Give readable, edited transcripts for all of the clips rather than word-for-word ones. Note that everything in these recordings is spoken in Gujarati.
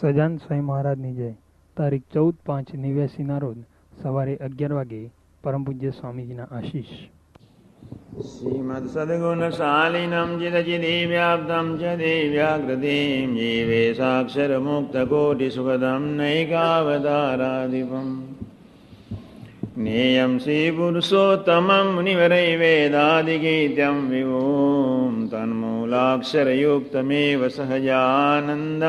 સજાન સ્વામી મહારાજની જય. તારીખ 14/5/89 રોજ સવારે 11 વાગે પરમ પૂજ્ય સ્વામીજીના આશીષ. શ્રીમદ સદગુણશાલિનમ ચિદચિદીવ્યાપ્તમ ચ દિવ્યાકૃતિમ જીવે સાક્ષર મુક્ત કોટિ સુખદમ નૈકાવતારાધિપમ જ્ઞેયં શ્રી પુરુષોત્તમં મુનિવરૈ વેદાદિગીત્યં વિભું તન્મૂલાક્ષરયુક્તમેવ સહજાનંદં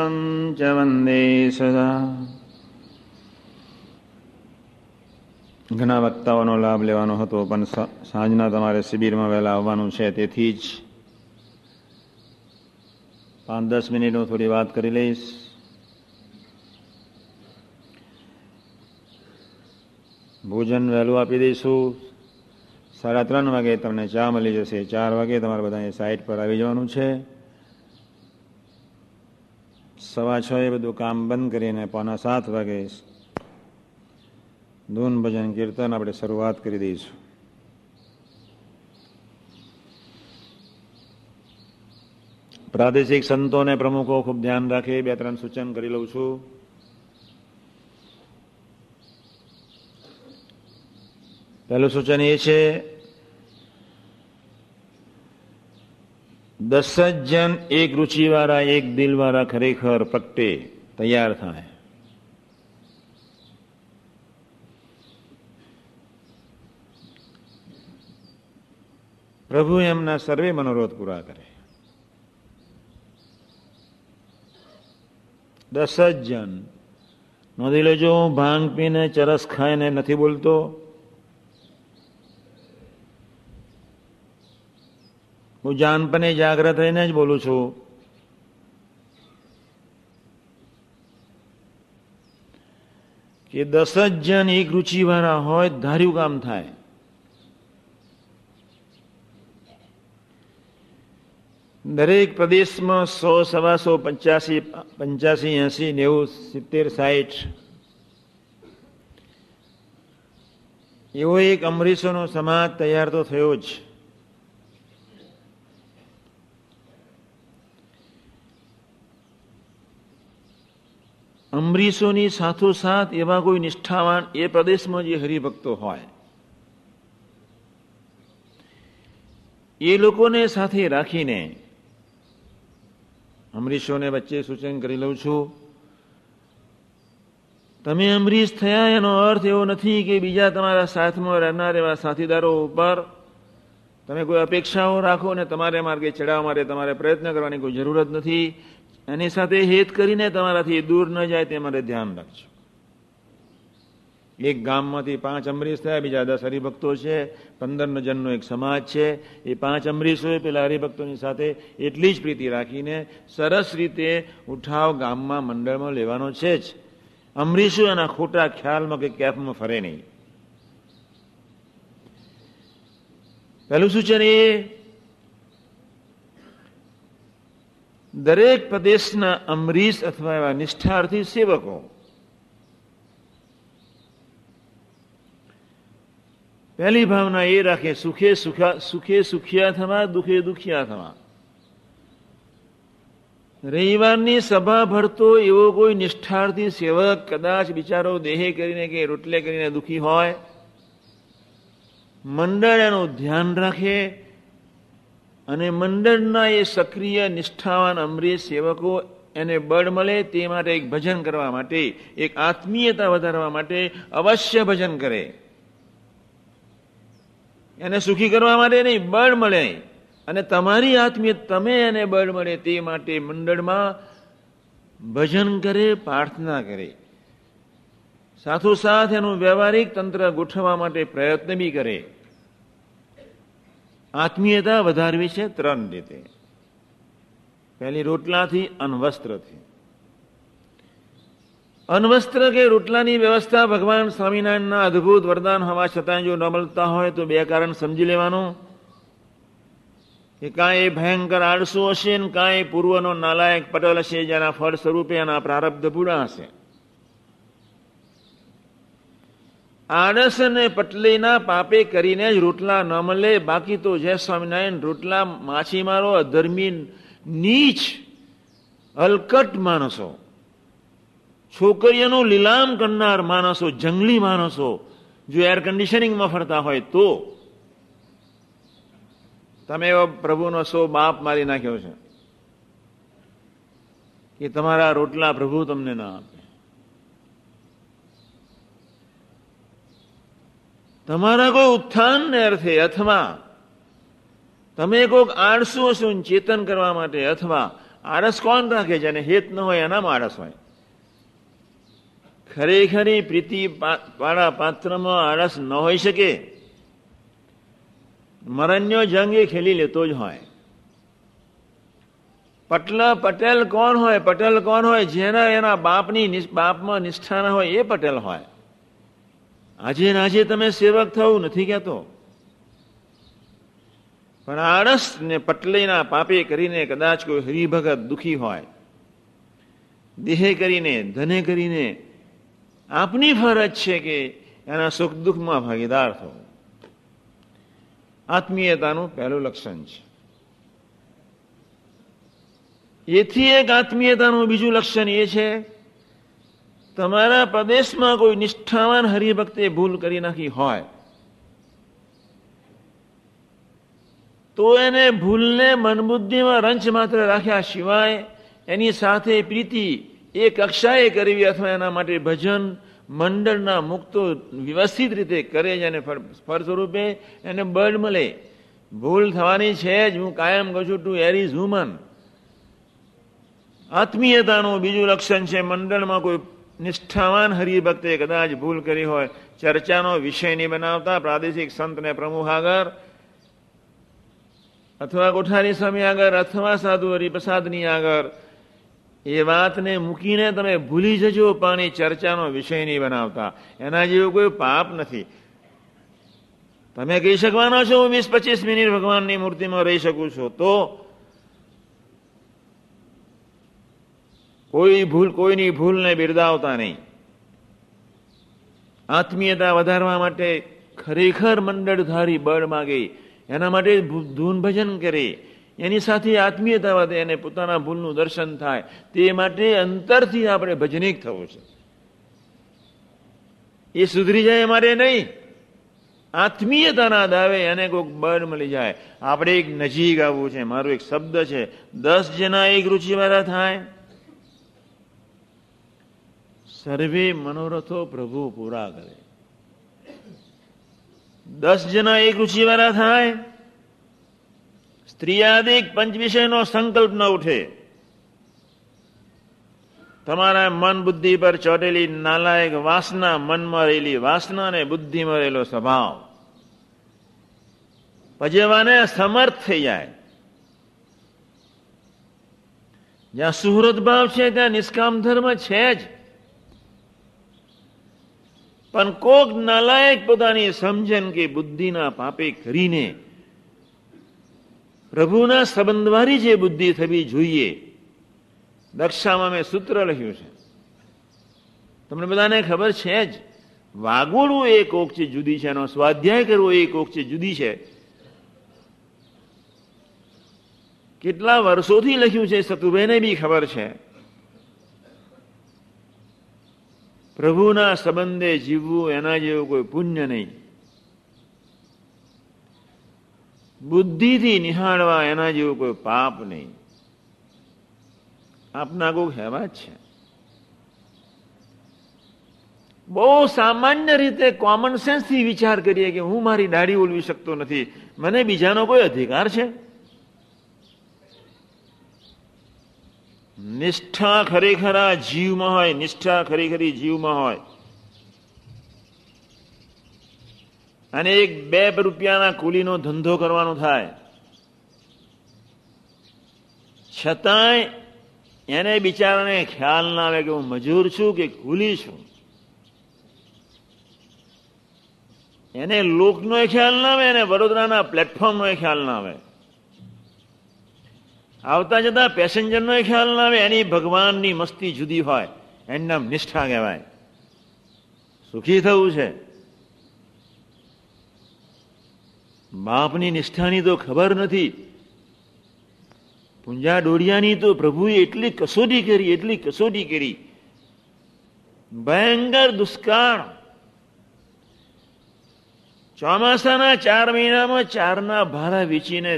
ચ વંદે સદા. ઘણા વક્તાઓનો લાભ લેવાનો હતો, પણ સાંજના તમારે શિબિરમાં વહેલા આવવાનું છે, તેથી જ 5-10 મિનિટ હું થોડી વાત કરી લઈશ. ભોજન વહેલું આપી દઈશું. 3:30 વાગે તમને ચા મળી જશે. 4 વાગે તમારે બધાએ સાઈડ પર આવી જવાનું છે. 6:15 એ બધું કામ બંધ કરીને 6:45 વાગે ધૂન ભજન કીર્તન આપણે શરૂઆત કરી દઈશું. પ્રાદેશિક સંતોને પ્રમુખો ખૂબ ધ્યાન રાખે. 2-3 સૂચન કરી લઉં છું. પહેલું સૂચન એ છે, 10 જ જણ એક રુચિવાળા એક દિલવાળા ખરેખર પ્રગટે, તૈયાર થાય. પ્રભુ એમના સર્વે મનોરથ પૂરા કરે. 10 જ જણ નોંધી લેજો. હું ભાંગ પીને ચરસ ખાઈને નથી બોલતો. હું જાનપને જાગ્રત રહીને જ બોલું છું. કે 10 જ જણ એક રુચિવાળા હોય, ધાર્યું કામ થાય. દરેક પ્રદેશમાં 100, 125, 85, 80, 90, 70, 60 એવો એક અમરીશોનો સમાજ તૈયાર તો થયો જ. અમરીશોની સાથોસાથ એવા કોઈ નિષ્ઠાવાન એ પ્રદેશમાં જે હરિભક્તો હોય એ લોકોને સાથે રાખીને, અમરીશોને વચ્ચે સૂચન કરી લઉં છું, તમે અમરીશ થયા એનો અર્થ એવો નથી કે બીજા તમારા સાથમાં રહેનાર એવા સાથીદારો ઉપર તમે કોઈ અપેક્ષાઓ રાખો ને તમારે માર્ગે ચડાવવા માટે તમારે પ્રયત્ન કરવાની કોઈ જરૂરત નથી. એની સાથે હેત કરીને તમારાથી દૂર ન જાય તે મારે ધ્યાન રાખજો. એક ગામમાંથી 5 અમરીશ થયા, બીજા 10 હરિભક્તો છે, 15 જણનો એક સમાજ છે. એ 5 અમરીશોએ પેલા હરિભક્તોની સાથે એટલી જ પ્રીતિ રાખીને સરસ રીતે ઉઠાવ ગામમાં મંડળમાં લેવાનો છે જ. અમરીશો એના ખોટા ખ્યાલમાં કે કેફમાં ફરે નહીં. પહેલું સૂચન એ, દરેક પ્રદેશના અમરીશ અથવા એવા નિષ્ઠાર્થી સેવકો પહેલી ભાવના એ રાખે, સુખે સુખિયા થવા, દુઃખે દુખિયા થવા. રવિવારની સભા ભરતો એવો કોઈ નિષ્ઠાર્થી સેવક કદાચ બિચારો દેહે કરીને કે રોટલે કરીને દુઃખી હોય, મંડળ એનું ધ્યાન રાખે અને મંડળના એ સક્રિય નિષ્ઠાવાન અમરીશ સેવકો એને બળ મળે તે માટે એક ભજન કરવા માટે, એક આત્મીયતા વધારવા માટે અવશ્ય ભજન કરે. એને સુખી કરવા માટે નહીં, બળ મળે અને તમારી આત્મીય તમે એને બળ મળે તે માટે મંડળમાં ભજન કરે, પ્રાર્થના કરે. સાથોસાથ એનું વ્યવહારિક તંત્ર ગોઠવવા માટે પ્રયત્ન બી કરે. આત્મીયતા વધારવી છે 3 રીતે. પહેલી, રોટલાથી અનવસ્ત્રથી. અનવસ્ત્ર કે રોટલાની વ્યવસ્થા ભગવાન સ્વામિનારાયણના અદભુત વરદાન હોવા છતાં જો ન મળતા હોય તો 2 કારણ સમજી લેવાનું, કે કાંઈ એ ભયંકર આળસુ હશે ને કાંઈ પૂર્વનો નાલાયક પટલ હશે જેના ફળ સ્વરૂપે એના પ્રારબ્ધ પૂરા હશે. આળસ અને પટલીના પાપે કરીને જ રોટલા ન મળે, બાકી તો જય સ્વામિનારાયણ. રોટલા માછીમારો, અધર્મી, નીચ, અલકટ માણસો છોકરીઓનું લીલામ કરનાર માણસો, જંગલી માણસો જો એર કન્ડિશનિંગમાં ફરતા હોય તો તમે એવો પ્રભુનો સો બાપ મારી નાખ્યો છે કે તમારા રોટલા પ્રભુ તમને ના આપે. તમારા કોઈ ઉત્થાનને અર્થે અથવા તમે કોઈક આળસુ હશો ચેતન કરવા માટે, અથવા આળસ કોણ રાખે છે અને હેત ન હોય એનામાં આળસ હોય. ખરેખરી પ્રીતિ વાળા પાત્રમાં આળસ ન હોઈ શકે. મરણ્યો જંગ એ ખેલી લેતો જ હોય. પટેલ કોણ હોય? પટેલ કોણ હોય? જેના એના બાપમાં નિષ્ઠા ના હોય એ પટેલ હોય. આજે આજે તમે સેવક થવું નથી કહેતો, પણ આળસ ને પટલીના પાપે કરીને કદાચ કોઈ હરિભગત દુઃખી હોય, દેહે કરીને ધને કરીને, આપની ફરજ છે કે એના સુખ દુઃખમાં ભાગીદાર થવું. આત્મીયતાનું પહેલું લક્ષણ છે. એથી એક આત્મીયતાનું બીજું લક્ષણ એ છે, તમારા પ્રદેશમાં કોઈ નિષ્ઠાવાન હરિભક્તે ભૂલ કરી નાખી હોય તો એને ભૂલને મનબુદ્ધિમાં રંચ માત્ર રાખ્યા સિવાય એની સાથે પ્રીતિ એ કક્ષાએ કરવી, અથવા એના માટે ભજન મંડળના મુક્તો વ્યવસ્થિત રીતે કરે, જેને ફળ સ્વરૂપે એને બળ મળે. ભૂલ થવાની છે જ, હું કાયમ કહું છું, ટુ એર ઇઝ હ્યુમન. આત્મીયતાનું બીજું લક્ષણ છે, મંડળમાં કોઈ નિષ્ઠાવાન હરિભક્તે કદાચ ભૂલ કરી હોય, ચર્ચાનો વિષય નહીં બનાવતા, પ્રાદેશિક સંતને પ્રમુખ આગળ અથવા કોઠારી સ્વામી આગળ અથવા સાધુ હરિપ્રસાદની આગળ એ વાતને મૂકીને તમે ભૂલી જજો, પણ એ ચર્ચાનો વિષય નહીં બનાવતા. એના જેવું કોઈ પાપ નથી. તમે કહી શકવાના છો હું 20-25 મિનિટ ભગવાનની મૂર્તિમાં રહી શકું છું, તો કોઈની ભૂલને બિરદાવતા નહીં. આત્મીયતા વધારવા માટે ખરેખર મંડળધારી બળ માગે, એના માટે ધૂન ભજન કરે, એની સાથે આત્મીયતા વધે, એને પોતાના ભૂલનું દર્શન થાય, તે માટે અંતરથી આપણે ભજનિક થવું છે. એ સુધરી જાય મારે નહીં, આત્મીયતાના દાવે એને કોઈક બળ મળી જાય. આપણે એક નજીક આવવું છે. મારો એક શબ્દ છે, 10 જણા એક રુચિવાળા થાય, સર્વે મનોરથો પ્રભુ પૂરા કરે. 10 જણા એક રુચિવાળા થાય, ત્રિયાદિક પંચ વિષયનો સંકલ્પ ન ઉઠે. તમારા મન બુદ્ધિ પર ચોટેલી નાલાયક વાસના, મનમાં રહેલી વાસના અને બુદ્ધિમાં રહેલો સ્વભાવ પજેવાને સમર્થ થઈ જાય. જ્યાં સુહૃદ ભાવ છે ત્યાં નિષ્કામ ધર્મ છે જ, પણ કોક નાલાયક પોતાની સમજણ કે બુદ્ધિના પાપે કરીને પ્રભુના સંબંધવાળી જે બુદ્ધિ થવી જોઈએ, દક્ષામાં મેં સૂત્ર લખ્યું છે, તમને બધાને ખબર છે જ, વાગોળવું એ કોક ચીજ જુદી છે, એનો સ્વાધ્યાય કરવો એ કોક ચીજ જુદી છે. કેટલા વર્ષોથી લખ્યું છે, સતુભાઈને બી ખબર છે. પ્રભુના સંબંધે જીવવું એના જેવું કોઈ પુણ્ય નહીં. બુદ્ધિથી નિહાળવા એના જેવું કોઈ પાપ નહીં. આપના કોઈક હેવા જ છે. બહુ સામાન્ય રીતે કોમન સેન્સથી વિચાર કરીએ કે હું મારી દાઢી ઓલવી શકતો નથી, મને બીજાનો કોઈ અધિકાર છે? નિષ્ઠા ખરેખર જીવમાં હોય, નિષ્ઠા ખરેખરી જીવમાં હોય. અને એક 2 રૂપિયાના કુલીનો ધંધો કરવાનો થાય, છતાંય એને બિચારાને ખ્યાલ ના આવે કે હું મજૂર છું કે કુલી છું. એને લોકનો ખ્યાલ ના આવે, એને વડોદરાના પ્લેટફોર્મનો ખ્યાલ ના આવે, આવતા જતા પેસેન્જરનો ખ્યાલ ના આવે. એની ભગવાનની મસ્તી જુદી હોય, એનું નામ નિષ્ઠા કહેવાય. સુખી થવું છે. બાપની નિષ્ઠાની તો ખબર નથી, પૂંજા ડોડિયાની તો પ્રભુએ એટલી કસોટી કરી, એટલી કસોટી કરી, ભયંકર દુષ્કાળ. ચોમાસાના 4 મહિનામાં 4ના ભારા વેચીને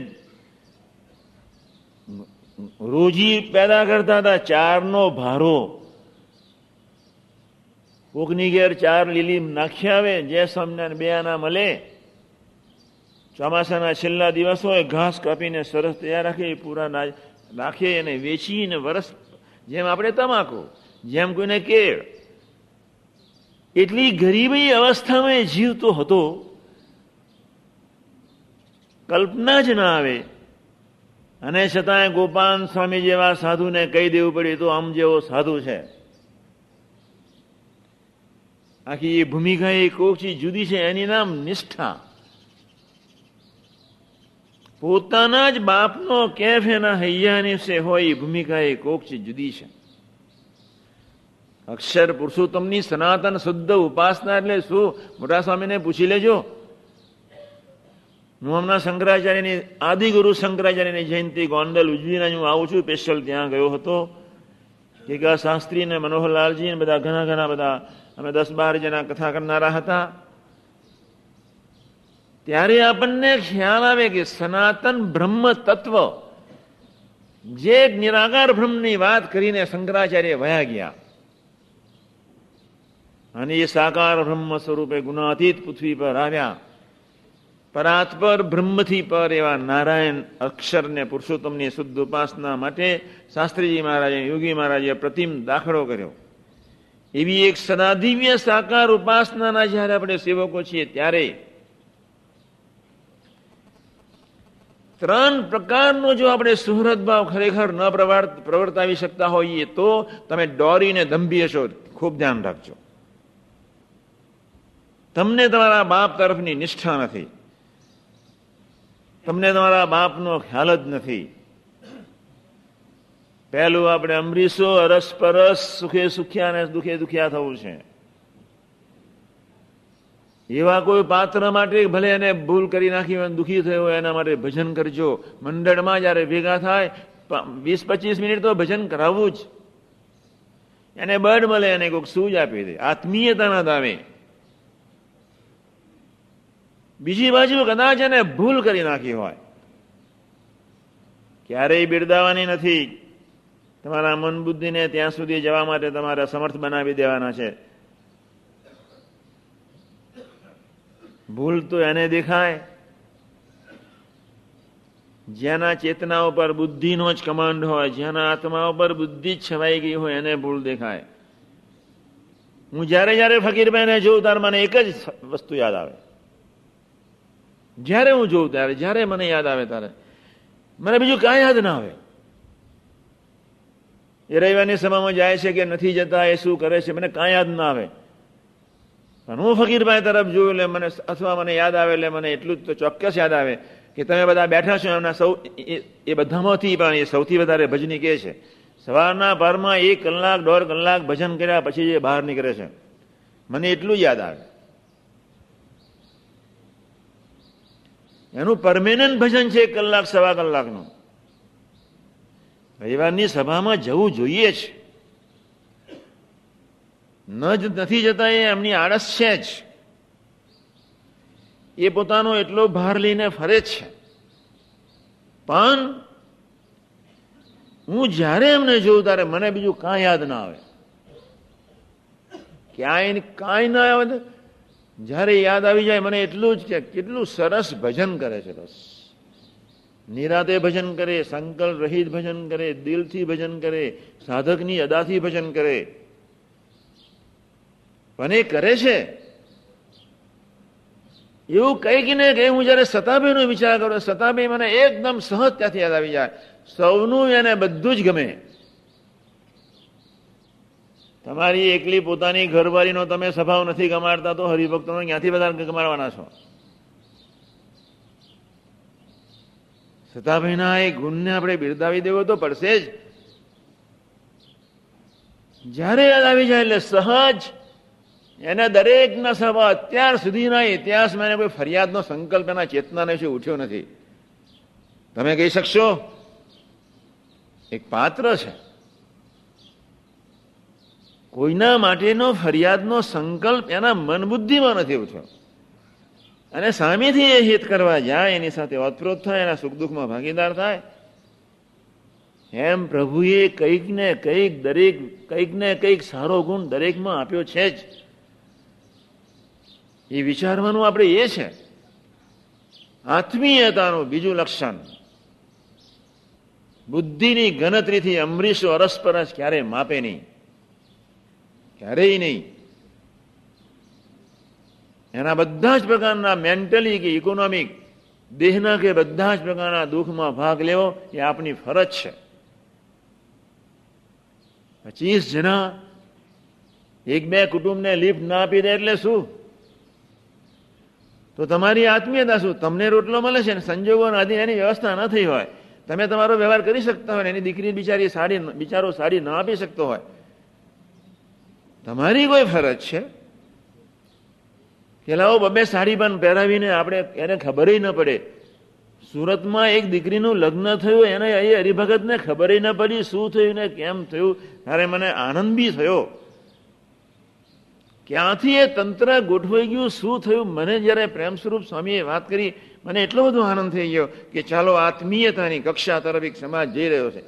રોજી પેદા કરતા હતા. 4નો ભારો કોકની ઘેર 4 લીલી નાખી આવે, જે સમને 2 આના મળે. ચોમાસાના છેલ્લા દિવસો એ ઘાસ કાપીને સરસ તૈયાર રાખે, પૂરા નાખે અને વેચીને વરસ, જેમ આપણે તમાકુ, જેમ કોઈને કેળ. એટલી ગરીબી અવસ્થામાં એ જીવતો હતો, કલ્પના જ ના આવે. અને છતાંય ગોપાલ સ્વામી જેવા સાધુને કહી દેવું પડ્યું, તો આમ જેવો સાધુ છે. આખી એ ભૂમિકા એ કોકથી જુદી છે, એની નામ નિષ્ઠા. પોતાના જ બાપનો કેફ એના હૈયાની સે હોય, એ ભૂમિકા એ કોકથી જુદી છે. અક્ષર પુરુષોત્તમની સનાતન શુદ્ધ ઉપાસના એટલે શું? મોટા સ્વામીને પૂછી લેજો. હું હમણાં શંકરાચાર્યની, આદિગુરુ શંકરાચાર્યની જયંતિ ગોંડલ ઉજવીને હું આવું છું, સ્પેશિયલ ત્યાં ગયો હતો. કેકા શાસ્ત્રી ને મનોહરલાલજી ને બધા ઘણા બધા અમે 10-12 જણા કથા કરનારા હતા. ત્યારે આપણને ખ્યાલ આવે કે સનાતન બ્રહ્મ તત્વ, જે નિરાકાર બ્રહ્મની વાત કરીને શંકરાચાર્ય વયા ગયા, અને એ સાકાર બ્રહ્મ સ્વરૂપે ગુણાતીત પૃથ્વી પર આવ્યા. પરાત્પર બ્રહ્મથી પર એવા નારાયણ અક્ષરને પુરુષોત્તમની શુદ્ધ ઉપાસના માટે શાસ્ત્રીજી મહારાજે, યોગી મહારાજે પ્રતિમ દાખલો કર્યો. એવી એક સદાદિવ્ય સાકાર ઉપાસનાના જ્યારે આપણે સેવકો છીએ, ત્યારે 3 પ્રકારનો જો આપણે સુહૃદ ભાવ ખરેખર ન પ્રવર્તાવી શકતા હોઈએ, તો તમે ડોરીને ધંભી હશો. ખૂબ ધ્યાન રાખજો, તમને તમારા બાપ તરફની નિષ્ઠા નથી, તમને તમારા બાપનો ખ્યાલ જ નથી. પહેલું આપણે અમરીશો અરસપરસ, સુખે સુખ્યા ને દુઃખે દુખ્યા થવું છે. એવા કોઈ પાત્ર માટે ભલે એને ભૂલ કરી નાખી હોય, દુઃખી થયો હોય, એના માટે ભજન કરજો. મંડળમાં જ્યારે ભેગા થાય 20-25 મિનિટ તો ભજન કરાવવું જ. એને બળ મળે, એને કોઈક સૂઝ આપી દે, આત્મીયતાના દાવે. બીજી બાજુ કદાચ એને ભૂલ કરી નાખી હોય, ક્યારેય બિરદાવાની નથી. તમારા મન બુદ્ધિને ત્યાં સુધી જવા માટે તમારા સમર્થ બનાવી દેવાના છે. ભૂલ તો એને દેખાય જેના ચેતના ઉપર બુદ્ધિનો જ કમાન્ડ હોય, જેના આત્મા ઉપર બુદ્ધિ જ છવાઈ ગઈ હોય, એને ભૂલ દેખાય. હું જ્યારે ફકીરભાઈને જોઉં ત્યારે મને એક જ વસ્તુ યાદ આવે. જ્યારે હું જોઉં ત્યારે, જ્યારે મને યાદ આવે ત્યારે મને બીજું કાંઈ યાદ ના આવે. એ રવિવારની સભામાં જાય છે કે નથી જતા, એ શું કરે છે, મને કાંઈ યાદ ના આવે. પણ હું ફકીરભાઈ તરફ જોયું એટલે મને, અથવા મને યાદ આવે, એટલે મને એટલું જ તો ચોક્કસ યાદ આવે કે તમે બધા બેઠા છો એમના સૌ, એ બધામાંથી પણ એ સૌથી વધારે ભજની કહે છે. સવારના ભારમાં 1-1.5 કલાક ભજન કર્યા પછી જે બહાર નીકળે છે, મને એટલું જ યાદ આવે. એનું પરમેનન્ટ ભજન છે 1-1.5 કલાકનું. રવિવારની સભામાં જવું જોઈએ જ. નથી જતા એ એમની આળસ છે જ, એ પોતાનો એટલો ભાર લઈને ફરે છે. પણ હું જ્યારે એમને જોઉં ત્યારે મને બીજું કાંઈ યાદ ના આવે, કાંઈ ના આવે. જ્યારે યાદ આવી જાય મને એટલું જ કે કેટલું સરસ ભજન કરે છે. બસ નિરાતે ભજન કરે, સંકલ્પ રહિત ભજન કરે, દિલથી ભજન કરે, સાધકની અદાથી ભજન કરે. પણ એ કરે છે એવું કંઈક ને કંઈ. હું જયારે સતાભાઈનો વિચાર કરું, સતાભાઈ મને એકદમ સહજ ત્યાંથી યાદ આવી જાય. સૌનું એને બધું જ ગમે. તમારી એકલી પોતાની ઘરવાળીનો તમે સ્વભાવ નથી ગમાડતા, તો હરિભક્તોનો ક્યાંથી બધા ગમાડવાના છો? સતાભાઈના એ ગુણને આપણે બિરદાવી દેવો તો પડશે જ. જ્યારે યાદ આવી જાય એટલે સહજ એના દરેકના સભા, અત્યાર સુધીના ઇતિહાસમાં એને કોઈ ફરિયાદનો સંકલ્પ, એના ચેતનાને વિશે ઉઠ્યો નથી. તમે કહી શકશો એક પાત્ર છે, કોઈના માટેનો ફરિયાદનો સંકલ્પ એના મનબુદ્ધિમાં નથી ઉઠ્યો, અને સામેથી એ હિત કરવા જાય, એની સાથે ઓતપ્રોત થાય, એના સુખ દુઃખમાં ભાગીદાર થાય. એમ પ્રભુએ કંઈક ને કંઈક દરેક કંઈક ને કંઈક સારો ગુણ દરેકમાં આપ્યો છે જ. એ વિચારવાનું આપણે એ છે. આત્મીયતાનું બીજું લક્ષણ, બુદ્ધિની ગણતરીથી અમરીશો અરસપરસ ક્યારે માપે નહીં, ક્યારેય નહીં. એના બધા જ પ્રકારના મેન્ટલી કે ઇકોનોમિક, દેહના કે બધા જ પ્રકારના દુઃખમાં ભાગ લેવો એ આપની ફરજ છે. 25 જણા એક બે કુટુંબને લિફ્ટ ના આપી દે એટલે શું? તો તમારી આત્મીયતા શું? તમને રોટલો મળે છે ને સંજોગો આધીન એની વ્યવસ્થા ન થઈ હોય, તમે તમારો વ્યવહાર કરી શકતા હોય, એની દીકરી બિચારી સાડી ન આપી શકતો હોય, તમારી કોઈ ફરજ છે કે લાવો બબે સાડી પણ પહેરાવીને આપણે એને ખબર ન પડે. સુરતમાં એક દીકરીનું લગ્ન થયું, એને એ હરિભગતને ખબર ન પડી શું થયું ને કેમ થયું. ત્યારે મને આનંદ બી થયો, ક્યાંથી એ તંત્ર ગોઠવાઈ ગયું, શું થયું. મને જ્યારે પ્રેમસ્વરૂપ સ્વામીએ વાત કરી, મને એટલો બધો આનંદ થઈ ગયો કે ચાલો આત્મીયતાની કક્ષા તરફ એક સમાજ જઈ રહ્યો છે.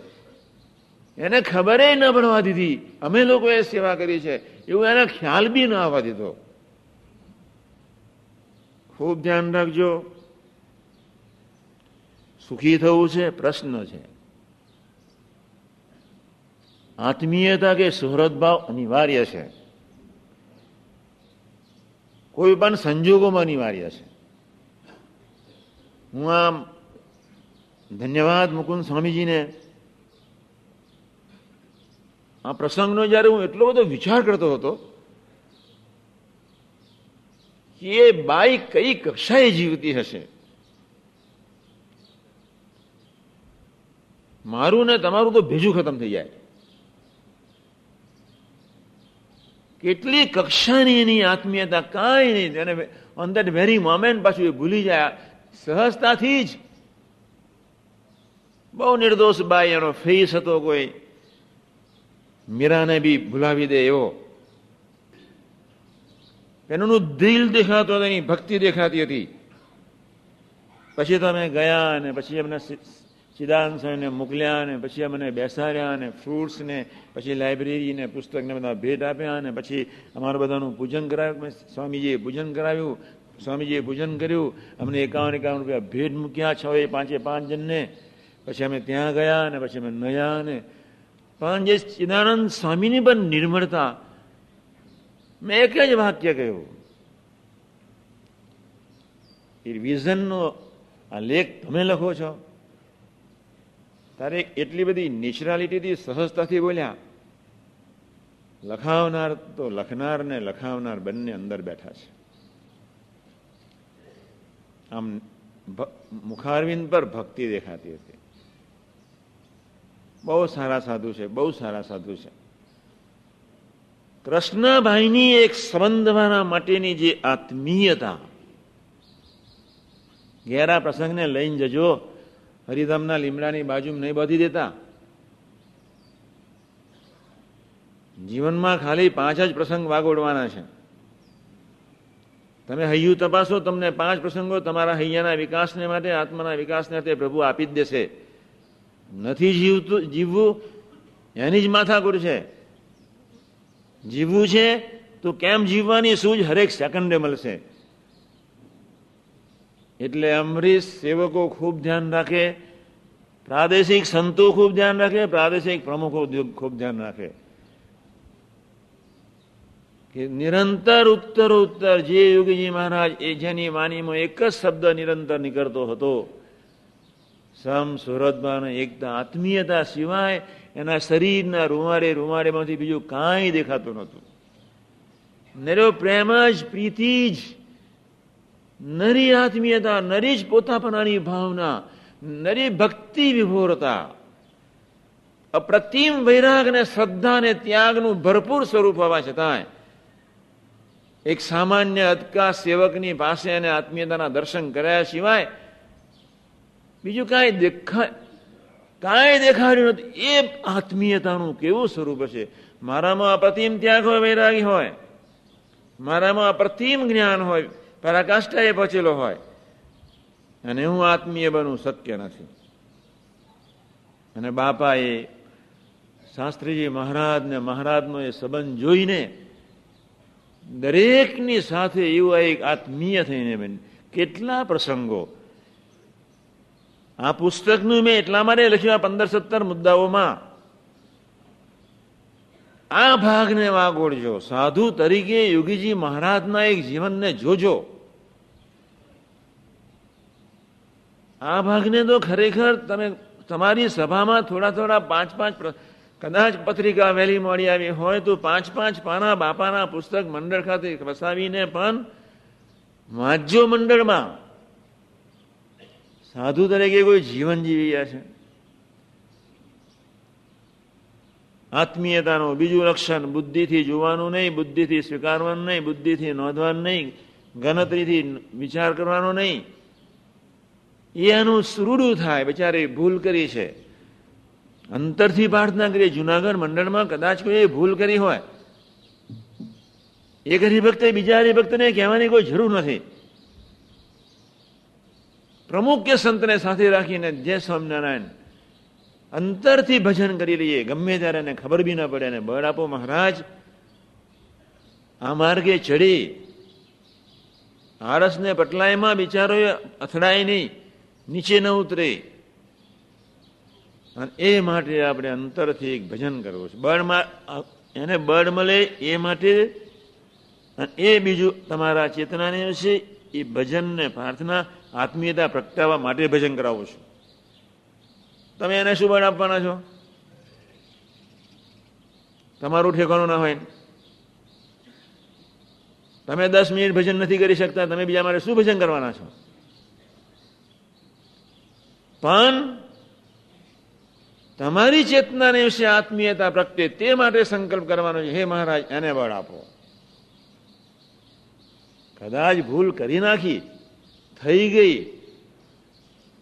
એને ખબરે ન પડવા દીધી, અમે લોકોએ સેવા કરી છે એવું એને ખ્યાલ બી ન આવવા દીધો. ખૂબ ધ્યાન રાખજો. સુખી થવું છે પ્રશ્ન છે, આત્મીયતા કે સુહૃદભાવ અનિવાર્ય છે, કોઈ પણ સંજોગોમાં અનિવાર્ય છે. હું આમ ધન્યવાદ મુકુંદ સ્વામીજીને. આ પ્રસંગનો જ્યારે હું એટલો બધો વિચાર કરતો હતો કે એ બાઈ કઈ કક્ષાએ જીવતી હશે, મારું ને તમારું તો ભેજું ખતમ થઈ જાય. કેટલી કક્ષાની એની આત્મીયતા, કાંઈ નહીં. એને ઓન દેટ વેરી મોમેન્ટ પાછું એ ભૂલી જાય સહજતાથી જ. બહુ નિર્દોષ બાઈ, એનો ફેસ હતો કોઈ મીરાને બી ભૂલાવી દે એવો. એનું દિલ દેખાતો, એની ભક્તિ દેખાતી હતી. પછી તો અમે ગયા અને પછી અમને સિદ્ધાંત સ્વામીને મોકલ્યા અને પછી અમને બેસાડ્યા અને ફ્રૂટ્સ ને પછી લાઇબ્રેરીને પુસ્તકને બધા ભેટ આપ્યા અને પછી અમારું બધાનું પૂજન કરાવ્યું. સ્વામીજીએ પૂજન કરાવ્યું, સ્વામીજીએ પૂજન કર્યું. અમને 51-51 રૂપિયા ભેટ મૂક્યા, 6-5 જણને. પછી અમે ત્યાં ગયા અને પછી અમે નયા. અને પણ જે ચિદાનંદ સ્વામીની પણ નિર્મળતા, મેં એક જ વાક્ય કહ્યું. એ વિઝનનો આ લેખ તમે લખો છો ત્યારે એટલી બધી નેચરાલિટીથી સહજતાથી બોલ્યા. લખાવનાર તો લખનાર ને લખાવનાર બંને અંદર બેઠા છે. આમ મુખારવિંદ પર ભક્તિ દેખાતી હતી. બહુ સારા સાધુ છે, બહુ સારા સાધુ છે. કૃષ્ણભાઈની એક સંબંધવાના માટેની જે આત્મીયતા, ઘેરા પ્રસંગને લઈને જજો. હરિધામના લીમડાની બાજુમાં નહીં બાંધી દેતા. જીવનમાં ખાલી 5 જ પ્રસંગ વાગોડવાના છે. તમે હૈયું તપાસો, તમને 5 પ્રસંગો તમારા હૈયાના વિકાસને માટે, આત્માના વિકાસને માટે પ્રભુ આપી જ દેશે. નથી જીવવું એની જ માથાકૂર છે. જીવવું છે તો કેમ જીવવાની સૂઝ હરેક સેકન્ડે મળશે. એટલે અમરીશ સેવકો ખૂબ ધ્યાન રાખે, પ્રાદેશિક સંતો ખૂબ ધ્યાન રાખે, પ્રાદેશિક પ્રમુખો ખૂબ ધ્યાન રાખે કે નિરંતર ઉત્તરોત્તર જે યોગીજી મહારાજ એ જેની વાણીમાં એક જ શબ્દ નિરંતર નીકળતો હતો, સમ સુહૃદભાવને એકતા, આત્મીયતા સિવાય એના શરીરના રૂમારેમાંથી બીજું કાંઈ દેખાતું નહોતું. નર્યો પ્રેમ જ, પ્રીતિ જ, નરી આત્મીયતા, નરી જ પોતાપણાની ભાવના, નરી ભક્તિ વિભોરતા, અપ્રતિમ વૈરાગ ને શ્રદ્ધા ને ત્યાગનું ભરપૂર સ્વરૂપ હોવા છતાંય એક સામાન્ય અદકા સેવકની પાસે એને આત્મીયતાના દર્શન કર્યા સિવાય બીજું કાંઈ દેખાડ્યું નથી. એ આત્મીયતાનું કેવું સ્વરૂપ હશે. મારામાં અપ્રતિમ ત્યાગ હોય, વૈરાગી હોય, મારામાં અપ્રતિમ જ્ઞાન હોય, પરાકાષ્ઠાએ પહોંચેલો હોય અને હું આત્મીય બનવું શક્ય નથી. અને બાપાએ શાસ્ત્રીજી મહારાજને મહારાજનો એ સંબંધ જોઈને દરેકની સાથે એવા એક આત્મીય થઈને બને. કેટલા પ્રસંગો આ પુસ્તકનું મેં એટલા માટે લખ્યું, 15-17 મુદ્દાઓમાં આ ભાગને વાગોળજો. સાધુ તરીકે યોગીજી મહારાજના એક જીવનને જોજો. આ ભાગને તો ખરેખર તમે તમારી સભામાં થોડા 5-5 કદાચ પત્રિકા વહેલી મળી આવી હોય તો 5-5 પાના બાપાના પુસ્તક મંડળ ખાતે વસાવીને પણ વાંચજો. મંડળમાં સાધુ તરીકે કોઈ જીવન જીવી ગયા છે. આત્મીયતાનું બીજું લક્ષણ બુદ્ધિથી જોવાનું નહીં, બુદ્ધિથી સ્વીકારવાનું નહીં, બુદ્ધિથી નોંધવાનું નહીં, ગણતરીથી વિચાર કરવાનો નહીં. એનું સુરડું થાય, બિચારે ભૂલ કરી છે. અંતરથી પ્રાર્થના કરીએ, જુનાગઢ મંડળમાં કદાચ કોઈ ભૂલ કરી હોય, એક હરિભક્તે બીજા હરિભક્તને કહેવાની કોઈ જરૂર નથી. પ્રમુખ કે સંતને સાથે રાખીને જય સ્વામિનારાયણ અંતરથી ભજન કરી લઈએ, ગમે ત્યારે એને ખબર બી ના પડે. અને બળ આપો મહારાજ, આ માર્ગે ચડી આરસને પટલાયમાં બિચારો અથડાય નહીં, નીચે ન ઉતરે, અને એ માટે આપણે અંતરથી એક ભજન કરવું છે. બળ એને બળ મળે એ માટે, અને એ બીજું તમારા ચેતનાને વિશે એ ભજનને પ્રાર્થના આત્મીયતા પ્રગટાવવા માટે ભજન કરાવો છો. તમે એને શું બળ આપવાના છો? તમારું ઠેકાણું ના હોય. તમે 10 મિનિટ ભજન નથી કરી શકતા, તમે બીજા માટે શું ભજન કરવાના છો? પણ તમારી ચેતનાને વિશે આત્મીયતા પ્રગટે તે માટે સંકલ્પ કરવાનો છે. હે મહારાજ, એને બળ આપો. કદાચ ભૂલ કરી નાખી, થઈ ગઈ,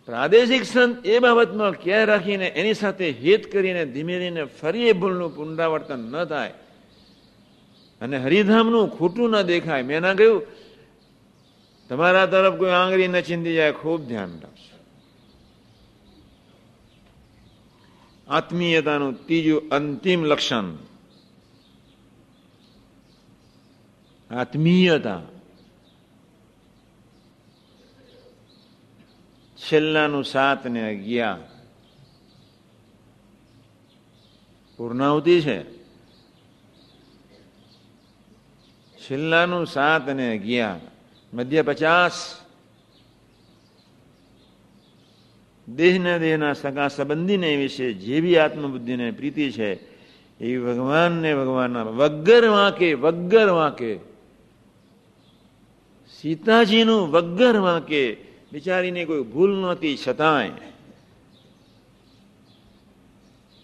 પ્રાદેશિક સંત એ બાબતમાં કેર રાખીને એની સાથે હેત કરીને ધીમે ધીમે ફરી એ ભૂલનું પુનરાવર્તન ન થાય અને હરિધામનું ખોટું ન દેખાય. મેં ના કહ્યું તમારા તરફ કોઈ આંગળી ન ચીંધી જાય, ખૂબ ધ્યાન રાખજો. આત્મીયતાનું ત્રીજું અંતિમ લક્ષણ આત્મીયતા. છેલ્લાનું 7 અને 11 પૂર્ણાહુતિ છે. છેલ્લાનું 7 અને 11 મધ્ય 50 દેહના સગા સંબંધીને વિશે જેવી આત્મબુદ્ધિને પ્રીતિ છે એવી ભગવાનને ભગવાનના વગર વાંકે સીતાજીનું વગર વાંકે બિચારીને કોઈ ભૂલ નહોતી, છતાંય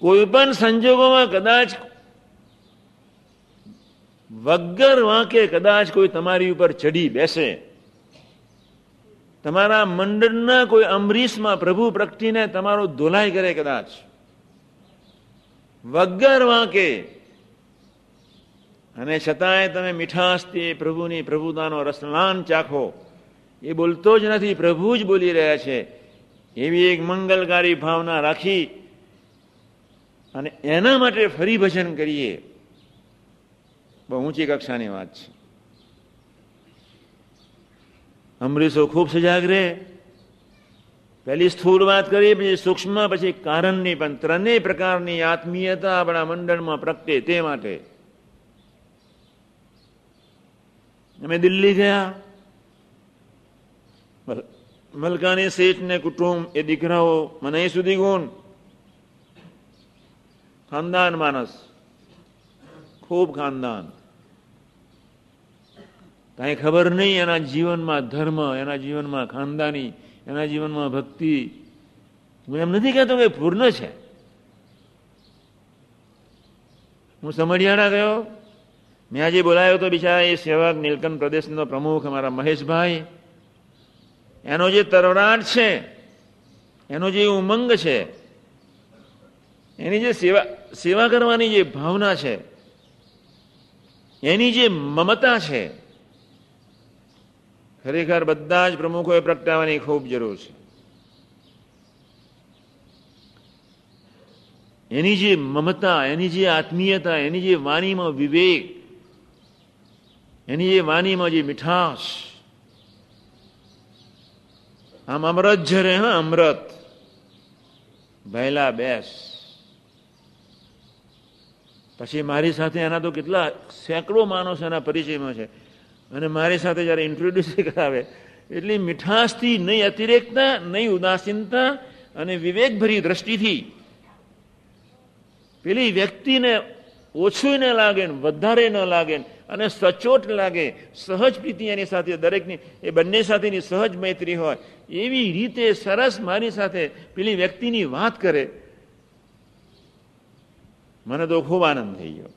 કોઈ પણ સંજોગોમાં કદાચ વગર વાંકે કદાચ કોઈ તમારી ઉપર ચડી બેસે, તમારા મંડળના કોઈ અમરીશમાં પ્રભુ પ્રગટીને તમારો ધોલાઈ કરે, કદાચ વગર વાંકે, અને છતાંય તમે મીઠાશથી પ્રભુની પ્રભુતાનો રસલાન ચાખો. એ બોલતો જ નથી, પ્રભુ જ બોલી રહ્યા છે, એવી એક મંગલકારી ભાવના રાખી અને એના માટે ફરી ભજન કરીએ. બહુ ઊંચી કક્ષાની વાત છે. અમરીશો ખૂબ સજાગ રહે. પહેલી સ્થૂળ વાત કરી, પછી સૂક્ષ્મ, પછી કારણની, પણ ત્રણેય પ્રકારની આત્મીયતા આપણા મંડળમાં પ્રગટે તે માટે અમે દિલ્હી ગયા. મલકાની શેઠ ને કુટુંબ, એ દીકરાઓ મને એ સુધી ગુણ ખાનદાન માણસ, ખૂબ ખાનદાન, કાંઈ ખબર નહીં. એના જીવનમાં ધર્મ, એના જીવનમાં ખાનદાની, એના જીવનમાં ભક્તિ. હું એમ નથી કહેતો કે પૂર્ણ છે. હું સમઢિયાણા ગયો, મેં આજે બોલાયો તો બિચારા એ સેવક નીલકંઠ પ્રદેશનો પ્રમુખ અમારા મહેશભાઈ, એનો જે તરવરાટ છે, એનો જે ઉમંગ છે, એની જે સેવા કરવાની જે ભાવના છે, એની જે મમતા છે ખરેખર બધા જ પ્રમુખોએ પ્રગટાવવાની ખૂબ જરૂર છે. એની જે મમતા, એની જે આત્મીયતા, એની જે વાણીમાં વિવેક, એની જે વાણીમાં જે મીઠાશ, આમ અમૃત જરે હા અમૃત ભયલા બેસ. પછી મારી સાથે એના તો કેટલા સેંકડો માણસ એના પરિચયમાં છે, અને મારી સાથે જ્યારે ઇન્ટ્રોડ્યુસ કરાવે એટલી મીઠાશથી, નહીં અતિરેકતા, નહીં ઉદાસીનતા, અને વિવેકભરી દ્રષ્ટિથી પેલી વ્યક્તિને ઓછું ન લાગે, વધારે ન લાગે, અને સચોટ લાગે, સહજ પ્રીતિ એની સાથે દરેકની, એ બંને સાથેની સહજ મૈત્રી હોય એવી રીતે સરસ મારી સાથે પેલી વ્યક્તિની વાત કરે. મને તો ખૂબ આનંદ થઈ ગયો.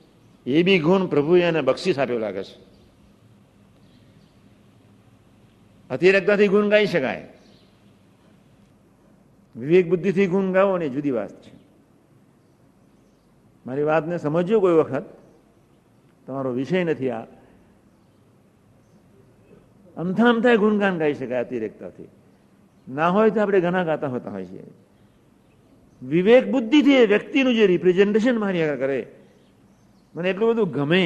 એ બી ગુણ પ્રભુએ એને બક્ષિસ આપ્યો લાગે છે. અતિરેકતાથી ગુણ ગાઈ શકાય, વિવેક બુદ્ધિથી ગુણ ગાવો ને જુદી વાત છે. મારી વાતને સમજ્યો કોઈ વખત, તમારો વિષય નથી આ. અમથા અમથા ગુણગાન ગાઈ શકાય અતિરેકતાથી, ના હોય તો આપણે ઘણા ગાતા હોતા હોય છીએ. વિવેક બુદ્ધિથી વ્યક્તિનું જે રિપ્રેઝન્ટેશન મારી આગળ કરે મને એટલું બધું ગમે,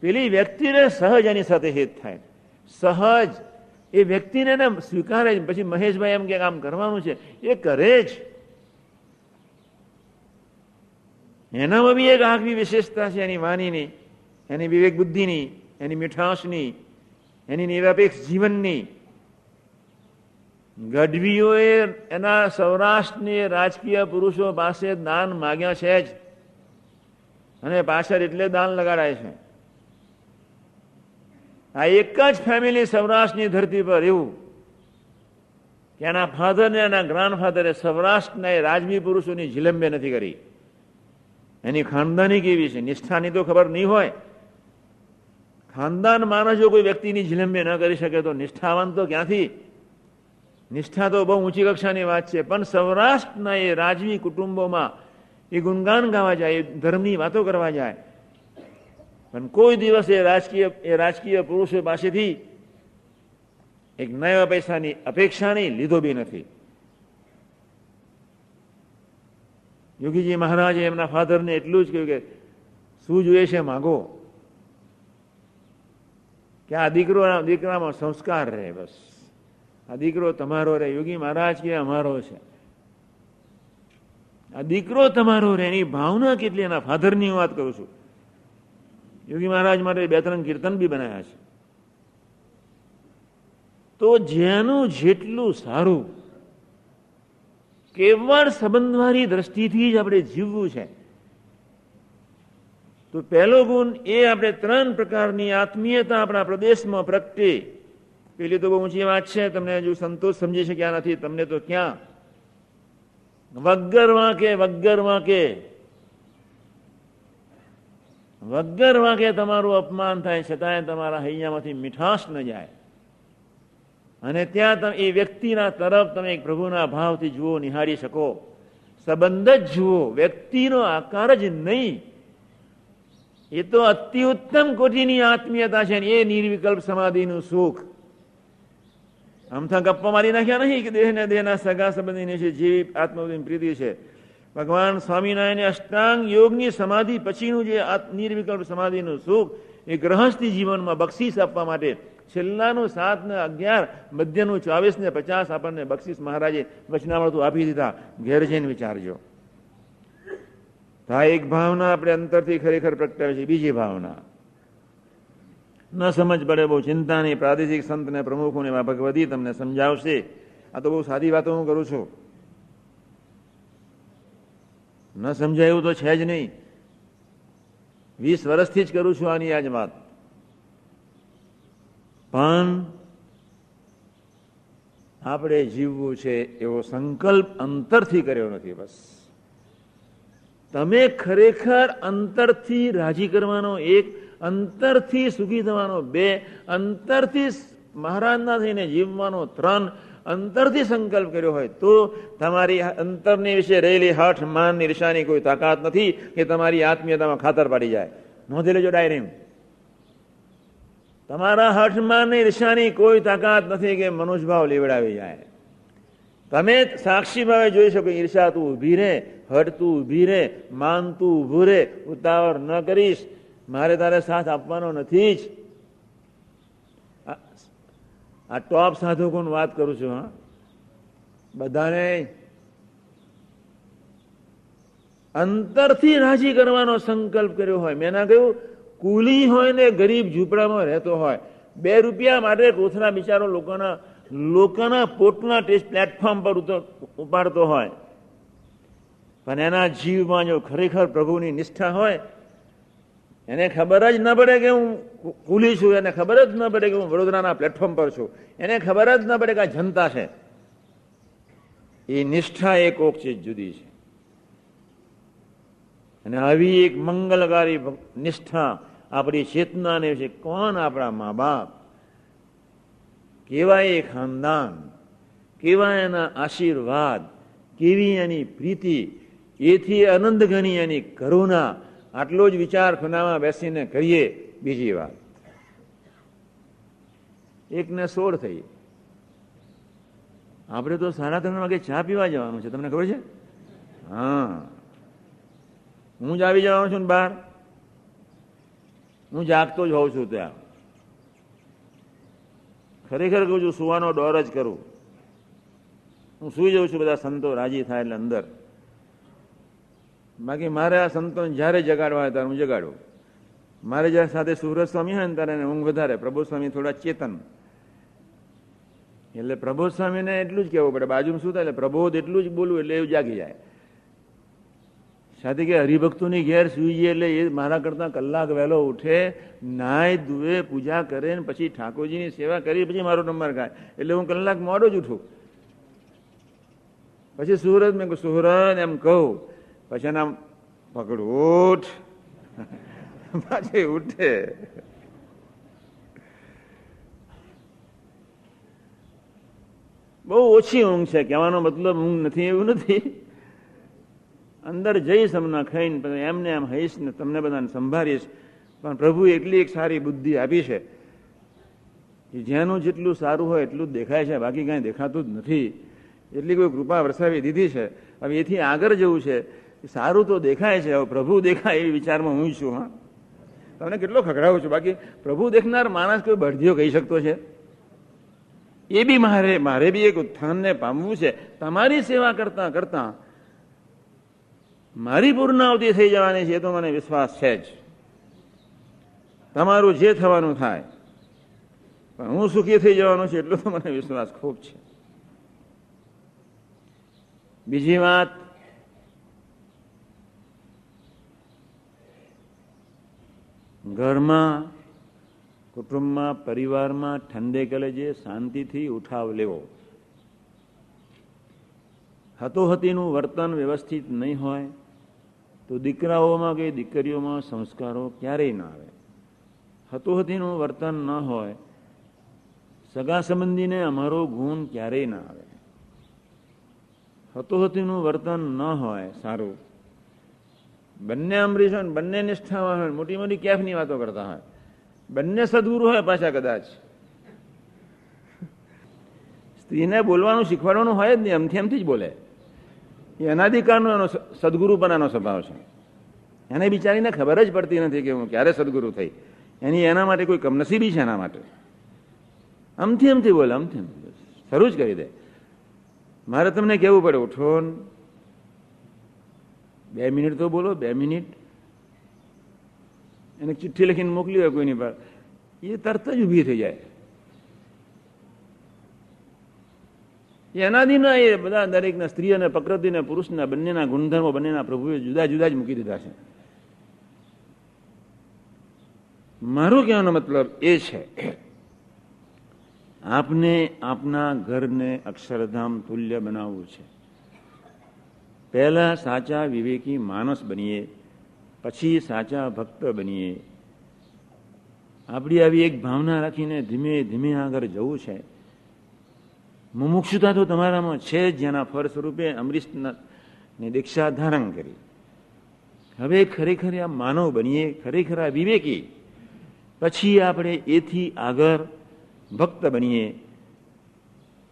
પેલી વ્યક્તિને સહજ એની સાથે હેત થાય, સહજ એ વ્યક્તિને સ્વીકારે. પછી મહેશભાઈ એમ કે કામ કરવાનું છે એ કરે જ, એનામાં બી એક આગવી વિશેષતા છે એની વાણીની, એની વિવેક બુદ્ધિની, એની મીઠાશની, એની નિરપેક્ષ જીવનની. ગઢવીઓએ એના સૌરાષ્ટ્રની રાજકીય પુરુષો પાસે દાન માગ્યા છે જ, અને પાછળ એટલે દાન લગાડાય છે. આ એક જ ફેમિલી સૌરાષ્ટ્રની ધરતી પર એવું કે એના ફાધરને, એના ગ્રાન્ડફાધરે સૌરાષ્ટ્રના એ રાજવી પુરુષોની ઝીલંબે નથી કરી. એની ખાનદાની કેવી છે, નિષ્ઠાની તો ખબર નહીં હોય. ખાનદાન માણસ જો કોઈ વ્યક્તિની ઝીલંબે ન કરી શકે તો નિષ્ઠાવાન તો ક્યાંથી. નિષ્ઠા તો બહુ ઊંચી કક્ષાની વાત છે, પણ સૌરાષ્ટ્રના એ રાજવી કુટુંબોમાં એ ગુણગાન ગાવા જાય, ધર્મની વાતો કરવા જાય, પણ કોઈ દિવસ એ રાજકીય પુરુષો પાસેથી એક નયા પૈસાની અપેક્ષાની લીધો બી નથી. યોગીજી મહારાજે એમના ફાધરને એટલું જ કહ્યું કે શું જોઈએ છે માગો, કે આ દીકરામાં સંસ્કાર રહે, બસ આ દીકરો તમારો રહે. યોગી મહારાજ કે અમારો છે, આ દીકરો તમારો રહે એની ભાવના કેટલી, એના ફાધરની હું વાત કરું છું. યોગી મહારાજ માટે 2-3 કીર્તન બી બનાવ્યા છે. તો જેનું જેટલું સારું, કેવળ સંબંધવાળી દ્રષ્ટિથી જ આપણે જીવવું છે. તો પહેલો ગુણ એ આપણે 3 પ્રકારની આત્મીયતા આપણા પ્રદેશમાં પ્રગટે. પેલી તો બહુ ઊંચી વાત છે, તમને હજુ સંતોષ સમજી શક્યા નથી, તમને તો ક્યાં વગર વાંકે તમારું અપમાન થાય, છતાંય તમારા હૈયામાંથી મીઠાશ ન જાય, અને ત્યાં તમે એ વ્યક્તિના તરફ તમે એક પ્રભુના ભાવથી જુઓ, નિહાળી શકો, સંબંધ જ જુઓ, વ્યક્તિનો આકાર જ નહીં. એ તો અતિ ઉત્તમ કોટીની આત્મીયતા છે, એ નિર્વિકલ્પ સમાધિનું સુખ. આમથા ગપ્પા મારી નાખ્યા નહીં કે દેહને દેહના સગા સંબંધીને છે જેવી આત્મની પ્રીતિ છે. ભગવાન સ્વામિનારાયણ અષ્ટાંગ યોગની સમાધિ પછીનું જે નિર્વિકલ્પ સમાધિનું સુખ એ ગ્રહસ્થી જીવનમાં બક્ષિસ આપવા માટે છેલ્લાનું 7 ને 11, મધ્યનું 24 ને 50 આપણને બક્ષિસ મહારાજે વચનામૃતું આપી દીધા. ઘેર જઈને વિચારજો. આ એક ભાવના આપણે અંતરથી ખરેખર પ્રગટાવી છે. બીજી ભાવના ન સમજ પડે બહુ ચિંતા નહીં, પ્રાદેશિક સંતને પ્રમુખોને એવા ભગવદી તમને સમજાવશે. આ તો બહુ સારી વાતો હું કરું છું, ન સમજાયું તો છે જ નહીં. 20 વર્ષથી જ કરું છું આની આજ વાત, પણ આપણે જીવવું છે એવો સંકલ્પ અંતરથી કર્યો નથી. બસ તમે ખરેખર અંતરથી રાજી કરવાનો 1, અંતરથી સુખી થવાનો 2, અંતરથી મહારાજના થઈને જીવવાનો 3, અંતરથી સંકલ્પ કર્યો હોય તો તમારી અંતરની વિશે રહેલી હઠ માનની ઈર્ષાની કોઈ તાકાત નથી કે તમારી આત્મીયતામાં ખાતર પાડી જાય. નોંધી લેજો ડાયરી. તમારા હઠ માનની ઈર્ષાની કોઈ તાકાત નથી કે મનુષ્યભાવ લેવડાવી જાય. તમે સાક્ષી ભાવે જોઈ શકો ઈર્ષા તું ઊભી રે, હઠ તું ઊભી રે, માન તું ઊભું રે, ઉતાવળ ન કરીશ, મારે તારે સાથ આપવાનો નથી જ. આ ટોપ સાધકોની વાત કરું છું. હા, બધાને અંતરથી રાજી કરવાનો સંકલ્પ કર્યો હોય. મેં ના કહ્યું કુલી હોય ને ગરીબ ઝૂંપડામાં રહેતો હોય, 2 રૂપિયા માટે કોથળા બિચારો લોકોના પોટના ટેસ્ટ પ્લેટફોર્મ પર ઉપાડતો હોય, પણ એના જીવમાં જો ખરેખર પ્રભુની નિષ્ઠા હોય, એને ખબર જ ન પડે કે હું કુલી છું, એને ખબર જ ન પડે કે હું વડોદરાના પ્લેટફોર્મ પર છું, એને ખબર જ ન પડે કે આ જનતા છે. એ નિષ્ઠા એ કોક ચીજ જુદી છે. અને આવી એક મંગલકારી નિષ્ઠા આપણી ચેતનાને છે. કોણ? આપણા મા બાપ. કેવા એ ખાનદાન, કેવા એના આશીર્વાદ, કેવી એની પ્રીતિ, એથી અનંત ગણી એની કરુણા. આટલો જ વિચાર ખૂણામાં બેસીને કરીએ. બીજી વાત, 1:16 થઈ. આપણે તો 3:30 વાગે ચા પીવા જવાનું છે, તમને ખબર છે? હા, હું જ આવી જવાનો છું ને બહાર. હું જાગતો જ હોઉં છું ત્યાં. ખરેખર કહું છું, સુવાનો ડોર જ કરું. હું સુઈ જાઉં છું, બધા સંતો રાજી થાય એટલે અંદર. બાકી મારે આ સંતોને જ્યારે જગાડવા હોય ત્યારે હું જગાડું. મારે જ્યારે સાથે સુરજ સ્વામી હોય ને ત્યારે એને ઊંઘ વધારે. પ્રબોધ સ્વામી થોડા ચેતન, એટલે પ્રબોધ સ્વામીને એટલું જ કહેવું પડે. બાજુમાં શું થાય એટલે પ્રબોધ એટલું જ બોલવું એટલે એવું જાગી જાય. સાથે કે હરિભક્તોની ઘેર સુઈ જઈએ એટલે એ મારા કરતાં કલાક વહેલો ઉઠે, નાય ધુએ, પૂજા કરે ને પછી ઠાકોરજીની સેવા કરી પછી મારો નંબર ખાય, એટલે હું કલાક મોડો જ ઉઠું. પછી સુરજ, મેં કહું સુરજ એમ કહું, પછી એના પકડ ઉઠ, પછી ઉઠે. બહુ ઓછી ઊંઘ છે, કહેવાનો મતલબ ઊંઘ નથી એવું નથી. અંદર જઈશ હમણાં ખાઈને, એમને એમ હઈશ ને તમને બધાને સંભાળીશ. પણ પ્રભુ એટલી એક સારી બુદ્ધિ આપી છે કે જેનું જેટલું સારું હોય એટલું જ દેખાય છે, બાકી કાંઈ દેખાતું જ નથી. એટલી કોઈ કૃપા વરસાવી દીધી છે. હવે એથી આગળ જવું છે. સારું તો દેખાય છે, હવે પ્રભુ દેખાય એ વિચારમાં હું છું. હા, તમને કેટલો ખખડાવું છું. બાકી પ્રભુ દેખનાર માણસ કોઈ બળદિયો કહી શકતો છે? એ બી મારે બી એક ઉત્થાનને પામવું છે. તમારી સેવા કરતા કરતા મારી પૂર્ણાવતી થઈ જવાની છે, એ તો મને વિશ્વાસ છે જ. તમારું જે થવાનું થાય, પણ હું સુખી થઈ જવાનો છું એટલો તો મને વિશ્વાસ ખૂબ છે. બીજી વાત, ઘરમાં, કુટુંબમાં, પરિવારમાં ઠંડે કલેજે શાંતિથી ઉઠાવ લેવો. હતોહતીનું વર્તન વ્યવસ્થિત નહીં હોય તો દીકરાઓમાં કે દીકરીઓમાં સંસ્કારો ક્યારેય ના આવે. હતોહતીનું વર્તન ન હોય, સગા સંબંધીને અમારો ગુણ ક્યારેય ના આવે. હતોહતીનું વર્તન ન હોય સારું. બંને અમરીશ હોય, બંને નિષ્ઠામાં હોય, મોટી મોટી કેફની વાતો કરતા હોય, બંને સદગુરુ હોય પાછા. કદાચ સ્ત્રીને બોલવાનું શીખવાડવાનું હોય જ નહીં, એમથી એમથી જ બોલે. એ અનાધિકારનો એનો સદગુરુ બનાનો સ્વભાવ છે. એને બિચારીને ખબર જ પડતી નથી કે હું ક્યારે સદગુરુ થઈ. એના માટે કોઈ કમનસીબી છે. એના માટે આમથી એમથી બોલે, આમથી શરૂ જ કરી દે. મારે તમને કહેવું પડે, ઉઠો ને 2 મિનિટ તો બોલો, 2 મિનિટ. એને ચિઠ્ઠી લખીને મોકલી હોય કોઈની પર, એ તરત જ ઊભી થઈ જાય. એનાદીના એ બધા દરેકના, સ્ત્રી અને પ્રકૃતિને પુરુષના બંનેના ગુણધર્મો બંનેના પ્રભુએ જુદા જુદા જ મૂકી દીધા છે. મારો કહેવાનો મતલબ એ છે, આપને આપના ઘરને અક્ષરધામ તુલ્ય બનાવવું છે. પહેલાં સાચા વિવેકી માણસ બનીએ, પછી સાચા ભક્ત બનીએ. આપણી આવી એક ભાવના રાખીને ધીમે ધીમે આગળ જવું છે. મુમુક્ષુતા તો તમારામાં છે જ, જેના ફળ સ્વરૂપે અમરીશને દીક્ષા ધારણ કરી. હવે ખરેખર આ માનવ બનીએ, ખરેખર આ વિવેકી, પછી આપણે એથી આગળ ભક્ત બનીએ,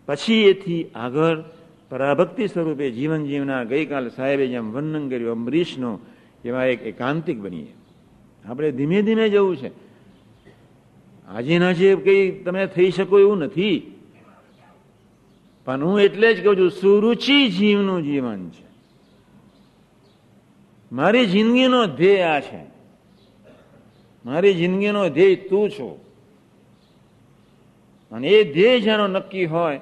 પછી એથી આગળ પરાભક્તિ સ્વરૂપે જીવન જીવના. ગઈકાલ સાહેબે જેમ વર્ણન કર્યું અમરીશનું, એમાં એક એકાંતિક બનીએ. આપણે ધીમે ધીમે જવું છે. આજેના જે કંઈ તમે થઈ શકો એવું નથી, પણ હું એટલે જ કહું છું, સુરુચિ જીવનું જીવન છે. મારી જિંદગીનો ધ્યેય આ છે, મારી જિંદગીનો ધ્યેય તું છો. અને એ ધ્યેય જેનો નક્કી હોય,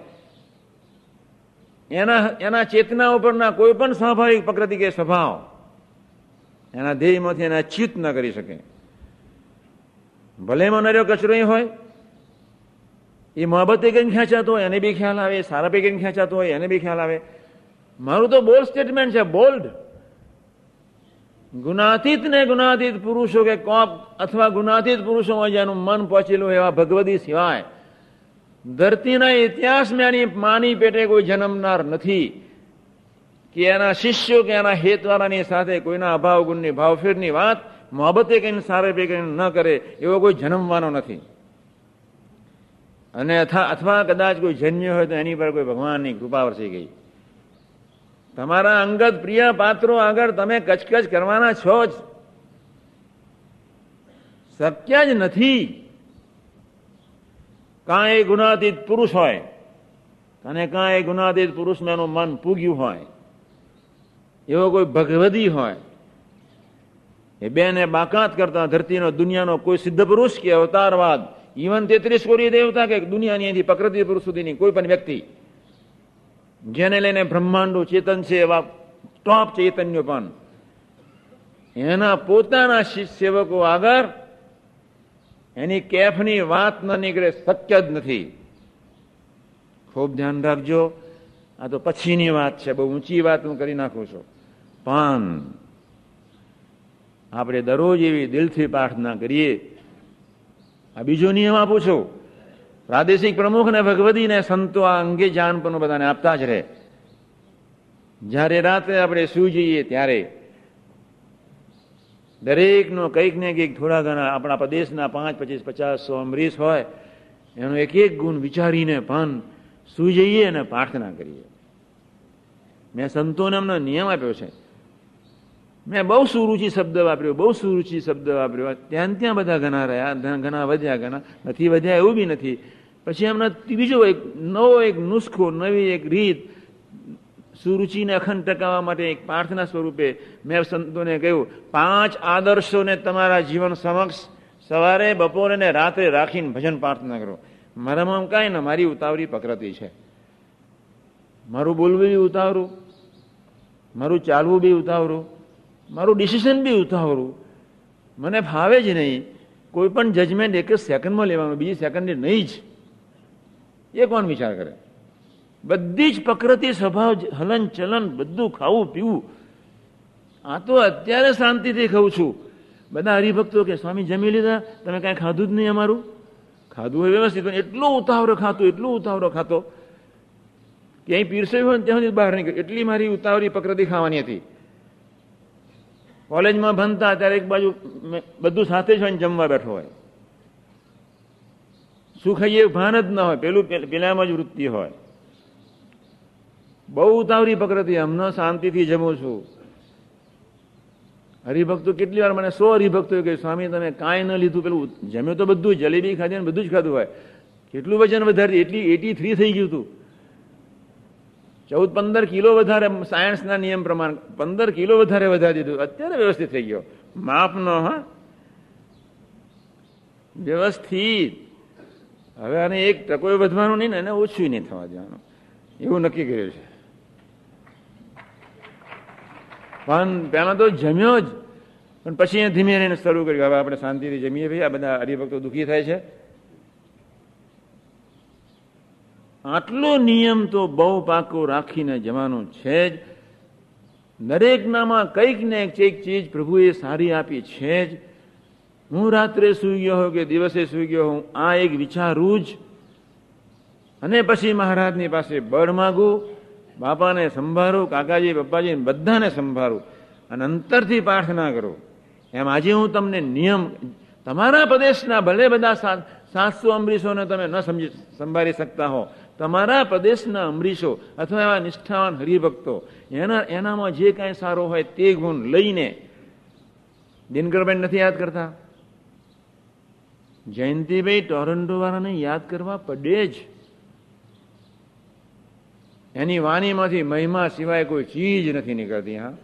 એના ચેતના ઉપરના કોઈ પણ સ્વાભાવિક પ્રકૃતિ કે સ્વભાવ એના ધ્યેયમાંથી એને અચ્યુત ન કરી શકે. ભલે મનાર્યો કચરો હોય, એ મોહબતે કેમ ખેંચાતો હોય એને બી ખ્યાલ આવે, સારા પે કેમ ખેંચાતો હોય એને બી ખ્યાલ આવે. મારું તો બોલ્ડ સ્ટેટમેન્ટ છે, બોલ્ડ. ગુનાતીત ને ગુનાતીત પુરુષો કે કોપ અથવા ગુનાતીત પુરુષોમાં જેનું મન પહોંચેલું એવા ભગવદી સિવાય ધરતીના ઇતિહાસમાં એની માની પેટે કોઈ જન્મનાર નથી, કે એના શિષ્યો કે એના હેતવાળાની સાથે કોઈના અભાવ ગુણની ભાવફેરની વાત મોહબતે કહીને સારા પે કહીને ન કરે એવો કોઈ જન્મવાનો નથી. અને અથવા કદાચ કોઈ જન્મ્યો હોય તો એની પર કોઈ ભગવાનની કૃપા વરસી ગઈ. તમારા અંગત પ્રિય પાત્રો આગળ તમે કચકચ કરવાના છો જ, શક્ય જ નથી. કાં એ ગુનાતીત પુરુષ હોય અને કાં એ ગુનાતીત પુરુષને એનું મન પૂગ્યું હોય એવો કોઈ ભગવદી હોય, એ બેને બાકાત કરતા ધરતીનો દુનિયાનો કોઈ સિદ્ધ પુરુષ કે અવતારવાદ, ઇવન 33 કોટી દેવતા કે દુનિયાની પ્રકૃતિ પુરુષ સુધીની કોઈ પણ વ્યક્તિ જેને લઈને બ્રહ્માંડો ચેતન છે, એવા ટોપ ચેતન્યો પણ એના પોતાના શિષ્ય સેવકો આગળ એની કેફની વાત ન નીકળે, શક્ય જ નથી. ખૂબ ધ્યાન રાખજો. આ તો પછીની વાત છે, બહુ ઊંચી વાત હું કરી નાખું છું, પણ આપણે દરરોજ એવી દિલથી પ્રાર્થના કરીએ. આ બીજો નિયમ આપું છું, પ્રાદેશિક પ્રમુખ ને ભગવદી ને સંતો આ અંગે જાણ પણ બધાને આપતા જ રહે. જ્યારે રાત્રે આપણે સૂઈ જઈએ ત્યારે દરેકનો કંઈક ને કંઈક થોડા ઘણા આપણા પ્રદેશના 5, 25, 50, 100 અમરીશ હોય, એનો એક એક ગુણ વિચારીને પણ સૂઈ જઈએ અને પ્રાર્થના કરીએ. મેં સંતોને એમનો નિયમ આપ્યો છે. મેં બહુ સુરુચિ શબ્દ વાપર્યો, બહુ સુરુચિ શબ્દ વાપર્યો. ત્યાં બધા ઘણા રહ્યા, ઘણા વધ્યા, ઘણા નથી વધ્યા એવું બી નથી. પછી એમના બીજો એક નવો એક નુસ્ખો, નવી એક રીત સુરુચિને અખંડ ટકાવવા માટે એક પ્રાર્થના સ્વરૂપે મેં સંતોને કહ્યું, 5 આદર્શોને તમારા જીવન સમક્ષ સવારે, બપોરે ને રાત્રે રાખીને ભજન પ્રાર્થના કરો. મારામાં કાંઈ ને, મારી ઉતાવળી પ્રકૃતિ છે, મારું બોલવું બી ઉતાવળું, મારું ચાલવું બી ઉતાવળું, મારું ડિસિઝન બી ઉતાવળું, મને ફાવે જ નહીં. કોઈ પણ જજમેન્ટ એક જ સેકન્ડમાં લેવાનું, બીજી સેકન્ડે નહીં જ. એ કોણ વિચાર કરે? બધી જ પ્રકૃતિ, સ્વભાવ, હલન ચલન, બધું ખાવું પીવું. આ તો અત્યારે શાંતિથી ખાઉં છું. બધા હરિભક્તો કે સ્વામી જમી લીધા, તમે કાંઈ ખાધું જ નહીં અમારું. ખાધું હોય વ્યવસ્થિત, એટલો ઉતાવળો ખાતો, એટલો ઉતાવળો ખાતો, ક્યાંય પીરસાયું હોય ને ત્યાંથી બહાર નીકળ્યો. એટલી મારી ઉતાવળી પ્રકૃતિ ખાવાની હતી. કોલેજમાં ભણતા ત્યારે એક બાજુ બધું સાથે જ હોય ને જમવા બેઠો હોય, શું ખાઈએ ભાન જ ના હોય, પેલામાં જ વૃત્તિ હોય. બહુ ઉતાવળી પકડતી. હમણાં શાંતિથી જમું છું. હરિભક્તો કેટલી વાર મને 100 હરિભક્તો કે સ્વામી તમે કાંઈ ન લીધું, પેલું જમ્યું તો બધું, જલેબી ખાધી ને બધું જ ખાધું હોય. કેટલું વજન વધારે, એટલી 83 થઈ ગયું હતું. 14-15 કિલો વધારે, સાયન્સના નિયમ પ્રમાણે 15 કિલો વધારે વધારી દીધું. અત્યારે વ્યવસ્થિત થઈ ગયો, માફ ન, હા વ્યવસ્થિત. હવે આને એક ટકો વધવાનું નહીં ને, એને ઓછું નહીં થવા દેવાનું, એવું નક્કી કર્યું છે. પણ પહેલાં તો જમ્યો જ, પણ પછી એ ધીમે રહીને શરૂ કર્યું. હવે આપણે શાંતિથી જમીએ ભાઈ, આ બધા હરિભક્તો દુઃખી થાય છે. આટલો નિયમ તો બહુ પાકો રાખીને જવાનો છે જ. દરેકનામાં કંઈક ને કંઈક ચીજ પ્રભુએ સારી આપી છે જ. હું રાત્રે સૂઈ ગયો હોઉં કે દિવસે સૂઈ ગયો હોઉં, આ એક વિચારું જ અને પછી મહારાજની પાસે બળ માગું, બાપાને સંભાળું, કાકાજી પપ્પાજી બધાને સંભાળું અને અંતરથી પ્રાર્થના કરું. એમ આજે હું તમને નિયમ તમારા પ્રદેશના ભલે બધા 700 અમરીશોને તમે ન સંભાળી શકતા હો, તમારા પ્રદેશના અમરીશો અથવા એવા નિષ્ઠાવાન હરિભક્તો એનામાં જે કાંઈ સારો હોય તે ગુણ લઈને. દિનકરભાઈ નથી યાદ કરતા, જયંતિભાઈ ટોરન્ટો વાળાને યાદ કરવા પડે જ. એની વાણીમાંથી મહિમા સિવાય કોઈ ચીજ નથી નીકળતી. હા,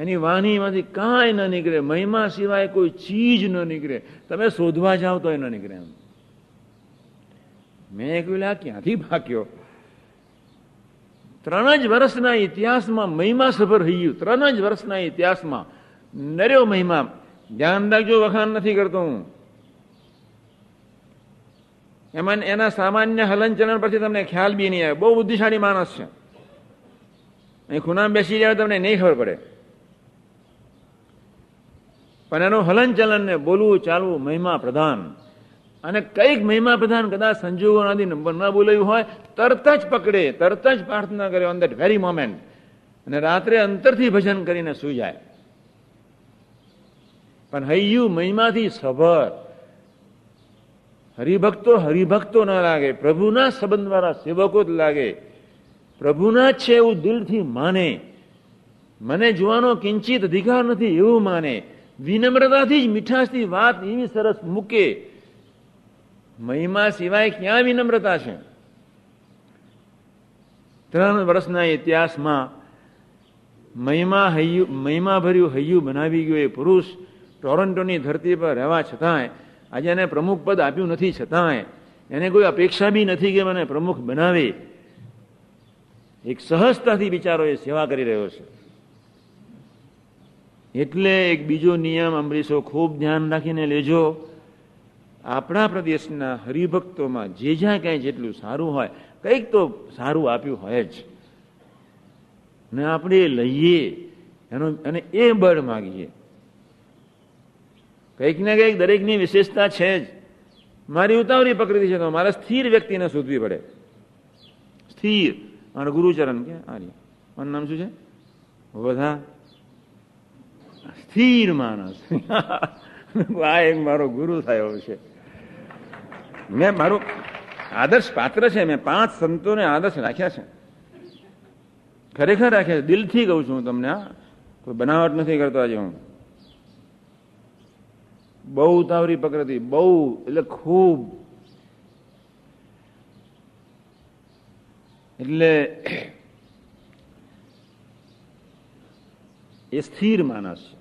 એની વાણીમાંથી કાંઈ ન નીકળે, મહિમા સિવાય કોઈ ચીજ ન નીકળે. તમે શોધવા જાઓ તો એ ન નીકળે. એમ મેં કહ્યું આ ક્યાંથી ભાગ્યો? 3 જ વર્ષના ઇતિહાસમાં મહિમા સફર થઈ ગયું. 3 જ વર્ષના ઇતિહાસમાં નર્યો મહિમા. ધ્યાન રાખજો, વખાણ નથી કરતો હું. એમાં એના સામાન્ય હલનચલન પરથી તમને ખ્યાલ બી નહીં આવે. બહુ બુદ્ધિશાળી માણસ છે. અહીં ખૂનામાં બેસી જાય તમને નહીં ખબર પડે, પણ એનું હલનચલનને બોલવું ચાલવું મહિમા પ્રધાન. અને કંઈક મહિમા પ્રધાન કદાચ સંજોગોનાથી નંબર ન બોલાવ્યું હોય, તરત જ પકડે, તરત જ પ્રાર્થના કરે ઓન દેટ વેરી મોમેન્ટ, અને રાત્રે અંતરથી ભજન કરીને સૂઈ જાય. પણ હૈયું મહિમાથી સભર. હરિભક્તો હરિભક્તો ન લાગે, પ્રભુના સંબંધવાળા સેવકો જ લાગે. પ્રભુના જ છે એવું દિલથી માને, મને જોવાનો કિંચિત અધિકાર નથી એવું માને, વિનમ્રતાથી જ મીઠાશથી વાત એવી સરસ મૂકે. મહિમા સિવાય ક્યાં વિનમ્રતા છે? 3 વર્ષના ઇતિહાસમાં મહિમાભર્યું હૈયું બનાવી ગયું એ પુરુષ ટોરન્ટોની ધરતી પર રહેવા છતાંય, આજે એને પ્રમુખ પદ આપ્યું નથી, છતાંય એને કોઈ અપેક્ષા બી નથી કે મને પ્રમુખ બનાવે. એક સહજતાથી બિચારો એ સેવા કરી રહ્યો છે. એટલે એક બીજો નિયમ અમરીશો ખૂબ ધ્યાન રાખીને લેજો. આપણા પ્રદેશના હરિભક્તોમાં જે જ્યાં કાંઈ જેટલું સારું હોય, કંઈક તો સારું આપ્યું હોય જ, ને આપણે લઈએ અને એ બળ માગીએ. કંઈક ને કંઈક દરેકની વિશેષતા છે જ. મારી ઉતાવળી પ્રકૃતિ છે તો મારા સ્થિર વ્યક્તિને શોધવી પડે. સ્થિર અને ગુરુચરણ કે આર્ય મારું નામ શું છે? વધા સ્થિર માણસ. આ એક મારો ગુરુ થયો છે. મેં મારો આદર્શ પાત્ર છે. મેં 5 સંતોને આદર્શ રાખ્યા છે, ખરેખર રાખ્યા છે. દિલથી કહું છું હું તમને, આ કોઈ બનાવટ નથી કરતો. આજે હું બહુ ઉતાવળી પ્રકૃતિ, બહુ એટલે ખૂબ. એટલે એ સ્થિર માણસ છે.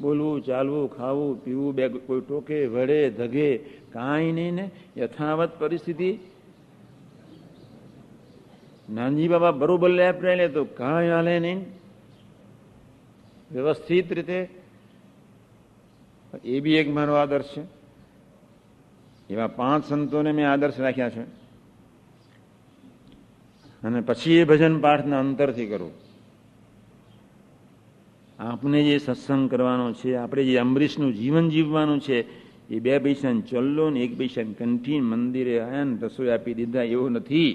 બોલવું, ચાલવું, ખાવું, પીવું, બે કોઈ ટોકે વડે ધગે કાંઈ નહીં ને યથાવત પરિસ્થિતિ. નાનજી બાબા બરોબર લેપ લે તો કાંઈ હાલે નહીં, વ્યવસ્થિત રીતે. એ બી એક મારો આદર્શ છે. એવા 5 સંતોને મેં આદર્શ રાખ્યા છે. અને પછી એ ભજન પાઠના અંતરથી કરું. આપણે જે સત્સંગ કરવાનો છે, આપણે જે અમરીશનું જીવન જીવવાનું છે, એ 2 પૈસાને ચલ્લો ને 1 પૈસાને કંઠી મંદિરે આયા ને રસોઈ આપી દીધા એવો નથી.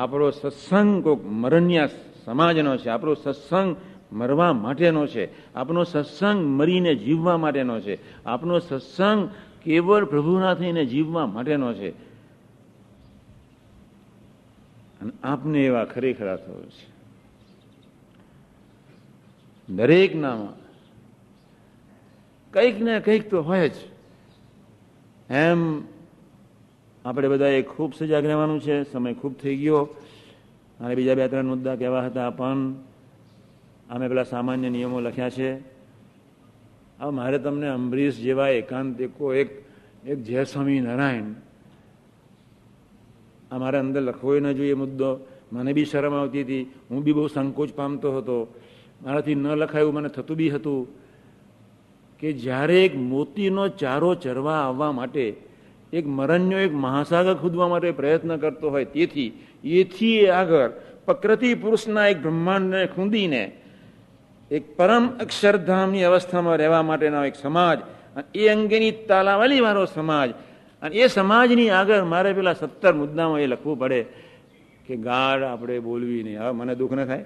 આપણો સત્સંગ કોઈક મરણ્યા સમાજનો છે, આપણો સત્સંગ મરવા માટેનો છે, આપણો સત્સંગ મરીને જીવવા માટેનો છે, આપણો સત્સંગ કેવળ પ્રભુના થઈને જીવવા માટેનો છે. અને આપને એવા ખરેખરા થયો છે. દરેક નામાં કંઈક ને કંઈક તો હોય જ. એમ આપણે બધાએ ખૂબ સજાગ રહેવાનું છે. સમય ખૂબ થઈ ગયો. અને બીજા 2-3 મુદ્દા કહેવા હતા, પણ અમે પેલા સામાન્ય નિયમો લખ્યા છે. હવે મારે તમને અમરીશ જેવા એકાંત એકો એક જય સ્વામિનારાયણ અમારે અંદર લખવો ન જોઈએ મુદ્દો. મને બી શરમ આવતી હતી, હું બી બહુ સંકોચ પામતો હતો, મારાથી ન લખાયું મને થતું બી હતું કે જ્યારે એક મોતીનો ચારો ચરવા આવવા માટે એક મરણ્યો એક મહાસાગર ખોદવા માટે પ્રયત્ન કરતો હોય, તેથી એથી આગળ પ્રકૃતિ પુરુષના એક બ્રહ્માંડને ખૂંદીને એક પરમ અક્ષરધામની અવસ્થામાં રહેવા માટેનો એક સમાજ એ અંગેની તાલાવાલી મારો સમાજ. અને એ સમાજની આગળ મારે પેલા 17 મુદ્દામાં એ લખવું પડે કે ગાળ આપણે બોલવી નહીં. હવે મને દુઃખ ન થાય?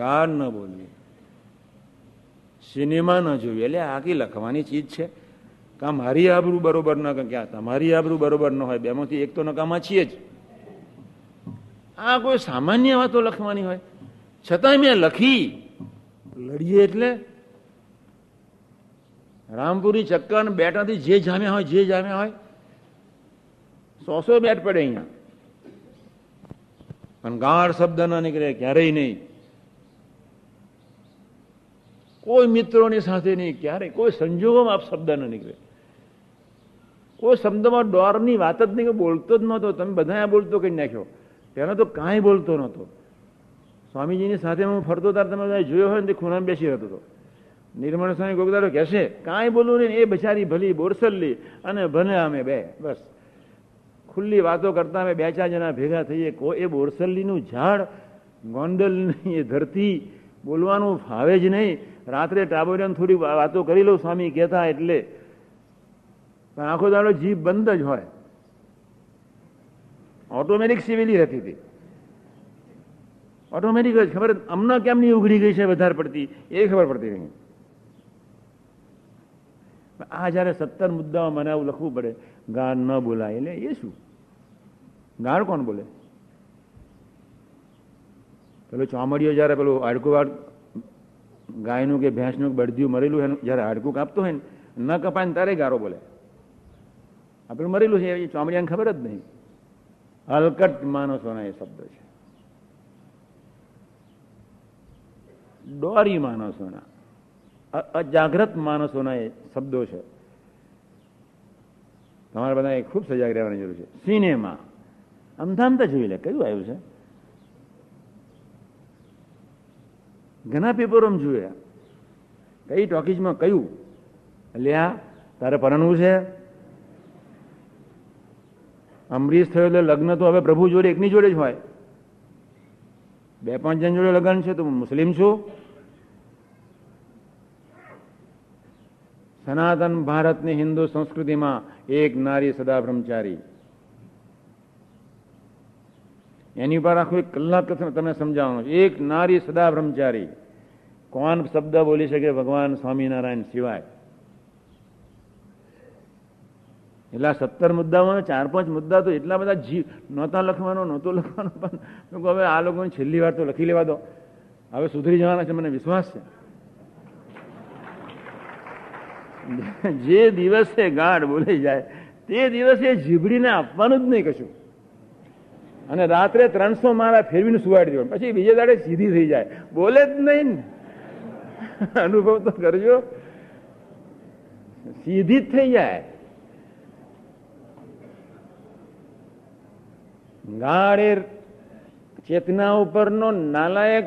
ગાળ ન બોલવી, સિનેમા ન જોવી. એટલે આખી લખવાની ચીજ છે. કામ મારી આબરૂ બરોબર ન, ક્યાં તમારી આબરૂ બરોબર ન હોય, બેમાંથી એક તો નકામા છીએ જ. આ કોઈ સામાન્ય વાતો લખવાની હોય, છતાંય મેં લખી. લડીએ એટલે રામપુરી ચક્કર ને બેટાથી જે જામ્યા હોય, જે જામ્યા હોય 100 બેટ પડે અહીંયા, પણ ગાળ શબ્દ ના નીકળે ક્યારેય નહીં. કોઈ મિત્રોની સાથે નહીં, ક્યારેય કોઈ સંજોગોમાં આપ શબ્દ ન નીકળે. કોઈ શબ્દમાં ડોરની વાત જ નહીં, બોલતો જ નહોતો. તમે બધા બોલતો કઈ નાખ્યો, તેનો તો કાંઈ બોલતો નહોતો. સ્વામીજીની સાથે હું ફરતો ત્યારે તમે જોયો હોય ને, તે ખૂણામાં બેસી રહેતો હતો. નિર્મળ સ્વામી ગોગદારો કહેશે કાંઈ બોલવું નહીં, એ બિચારી ભલી બોરસલ્લી અને ભલે અમે બે, બસ ખુલ્લી વાતો કરતા અમે 2-4 જણા ભેગા થઈએ. એ બોરસલ્લીનું ઝાડ, ગોંડલની એ ધરતી, બોલવાનું ફાવે જ નહીં. રાત્રે ટાબોરિયાને થોડી વાતો કરી લઉં સ્વામી કહેતા એટલે, પણ આખો દાડો જીભ બંધ જ હોય. ઓટોમેટિક સિવેલી રહેતી હતી, ઓટોમેટિક જ. ખબર હમણાં કેમની ઉઘડી ગઈ છે વધારે પડતી, એ ખબર પડતી નહીં. આ જયારે 17 મુદ્દામાં મને આવું લખવું પડે, ગાળ ન બોલાય, એટલે એ શું ગાળ કોણ બોલે? પેલો ચોમડીઓ જયારે પેલું હાડકું વાળ ગાયનું કે ભેંસનું બળદિયું મરેલું એનું જયારે હાડકું કાપતો હોય ને, ન કપાય ને તારે ગારો બોલે. આપણું મરેલું છે એ ચોમડીયાને ખબર જ નહીં. હલકટ માણસોના એ શબ્દ છે, ડોરી માણસોના, અજાગ્રત માણસોના એ શબ્દો છે. તમારે બધાએ ખૂબ સજાગ રહેવાની જરૂર છે. સિનેમા અમધામતા જોઈ લે, કયું આવ્યું છે? ઘણા પેપરોમાં જોયા કઈ ટોકીજમાં કયું લ્યા તારે પરણવું છે. અમરીશ થયો એટલે લગ્ન તો હવે પ્રભુ જોડે, એકની જોડે જ હોય. 2-5 જણ જોડે લગ્ન છે તો હું મુસ્લિમ છું. સનાતન ભારતની હિન્દુ સંસ્કૃતિમાં એક નારી સદા બ્રહ્મચારી, એની પર આખો 1 કલાક તમને સમજાવવાનો છે. એક નારી સદા બ્રહ્મચારી, કોણ શબ્દ બોલી શકે? ભગવાન સ્વામિનારાયણ સિવાય. એટલા 17 મુદ્દામાં 4-5 મુદ્દા તો એટલા બધા જીવ નહોતા લખવાનો, નહોતો લખવાનો, પણ હવે આ લોકોને છેલ્લી વાર તો લખી લેવા દો, હવે સુધરી જવાના છે, મને વિશ્વાસ છે. જે દિવસે ગાઢ બોલાઈ જાય તે દિવસે જીભડીને આપવાનું જ નહીં કશું, અને રાત્રે 300 મારા ફેરવીને સુવાડી દો, પછી બીજે દાડે સીધી થઈ જાય, બોલે જ નહીં. અનુભવ તો કરજો, સીધી જ થઈ જાય. ગાળે ચેતના ઉપરનો નાલાયક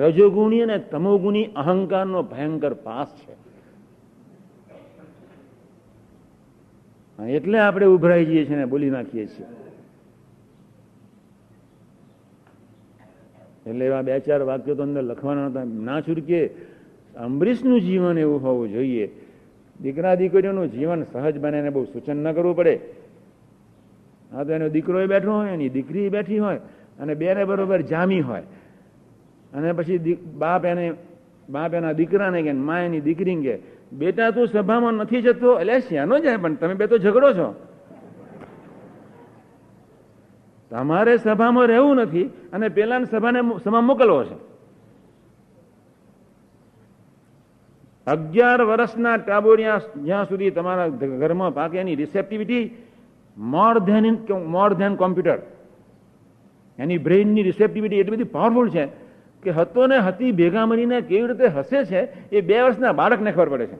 રજોગુણી અને તમોગુણી અહંકારનો ભયંકર પાસ છે. એટલે આપણે ઉભરાઈ જઈએ છીએ ને બોલી નાખીએ છીએ. એટલે એવા 2-4 વાક્યો તો અંદર લખવાના હતા, ના છૂટકે. અંબરીશનું જીવન એવું હોવું જોઈએ. દીકરા દીકરીઓનું જીવન સહજ બને એને બહુ સૂચન ન કરવું પડે. હા, તો એનો દીકરો બેઠો હોય, એની દીકરી બેઠી હોય, અને બેને બરોબર જામી હોય, અને પછી બાપ એના દીકરાને કે મા એની દીકરીને કે બેટા તું સભામાં નથી જતો. એટલે શ્યાનો જાય, પણ તમે બે તો ઝઘડો છો, તમારે સભામાં રહેવું નથી, અને પેલા સભાને સભા મોકલવો છે. 11 વર્ષના ટાબોરિયા જ્યાં સુધી તમારા ઘરમાં પાકે એની રિસેપ્ટિવિટી મોર ધેન કોમ્પ્યુટર, એની બ્રેઇનની રિસેપ્ટિવિટી એટલી બધી પાવરફુલ છે કે હતો ને હતી ભેગા મળીને કેવી રીતે હસે છે એ 2 વર્ષના બાળકને ખબર પડે છે.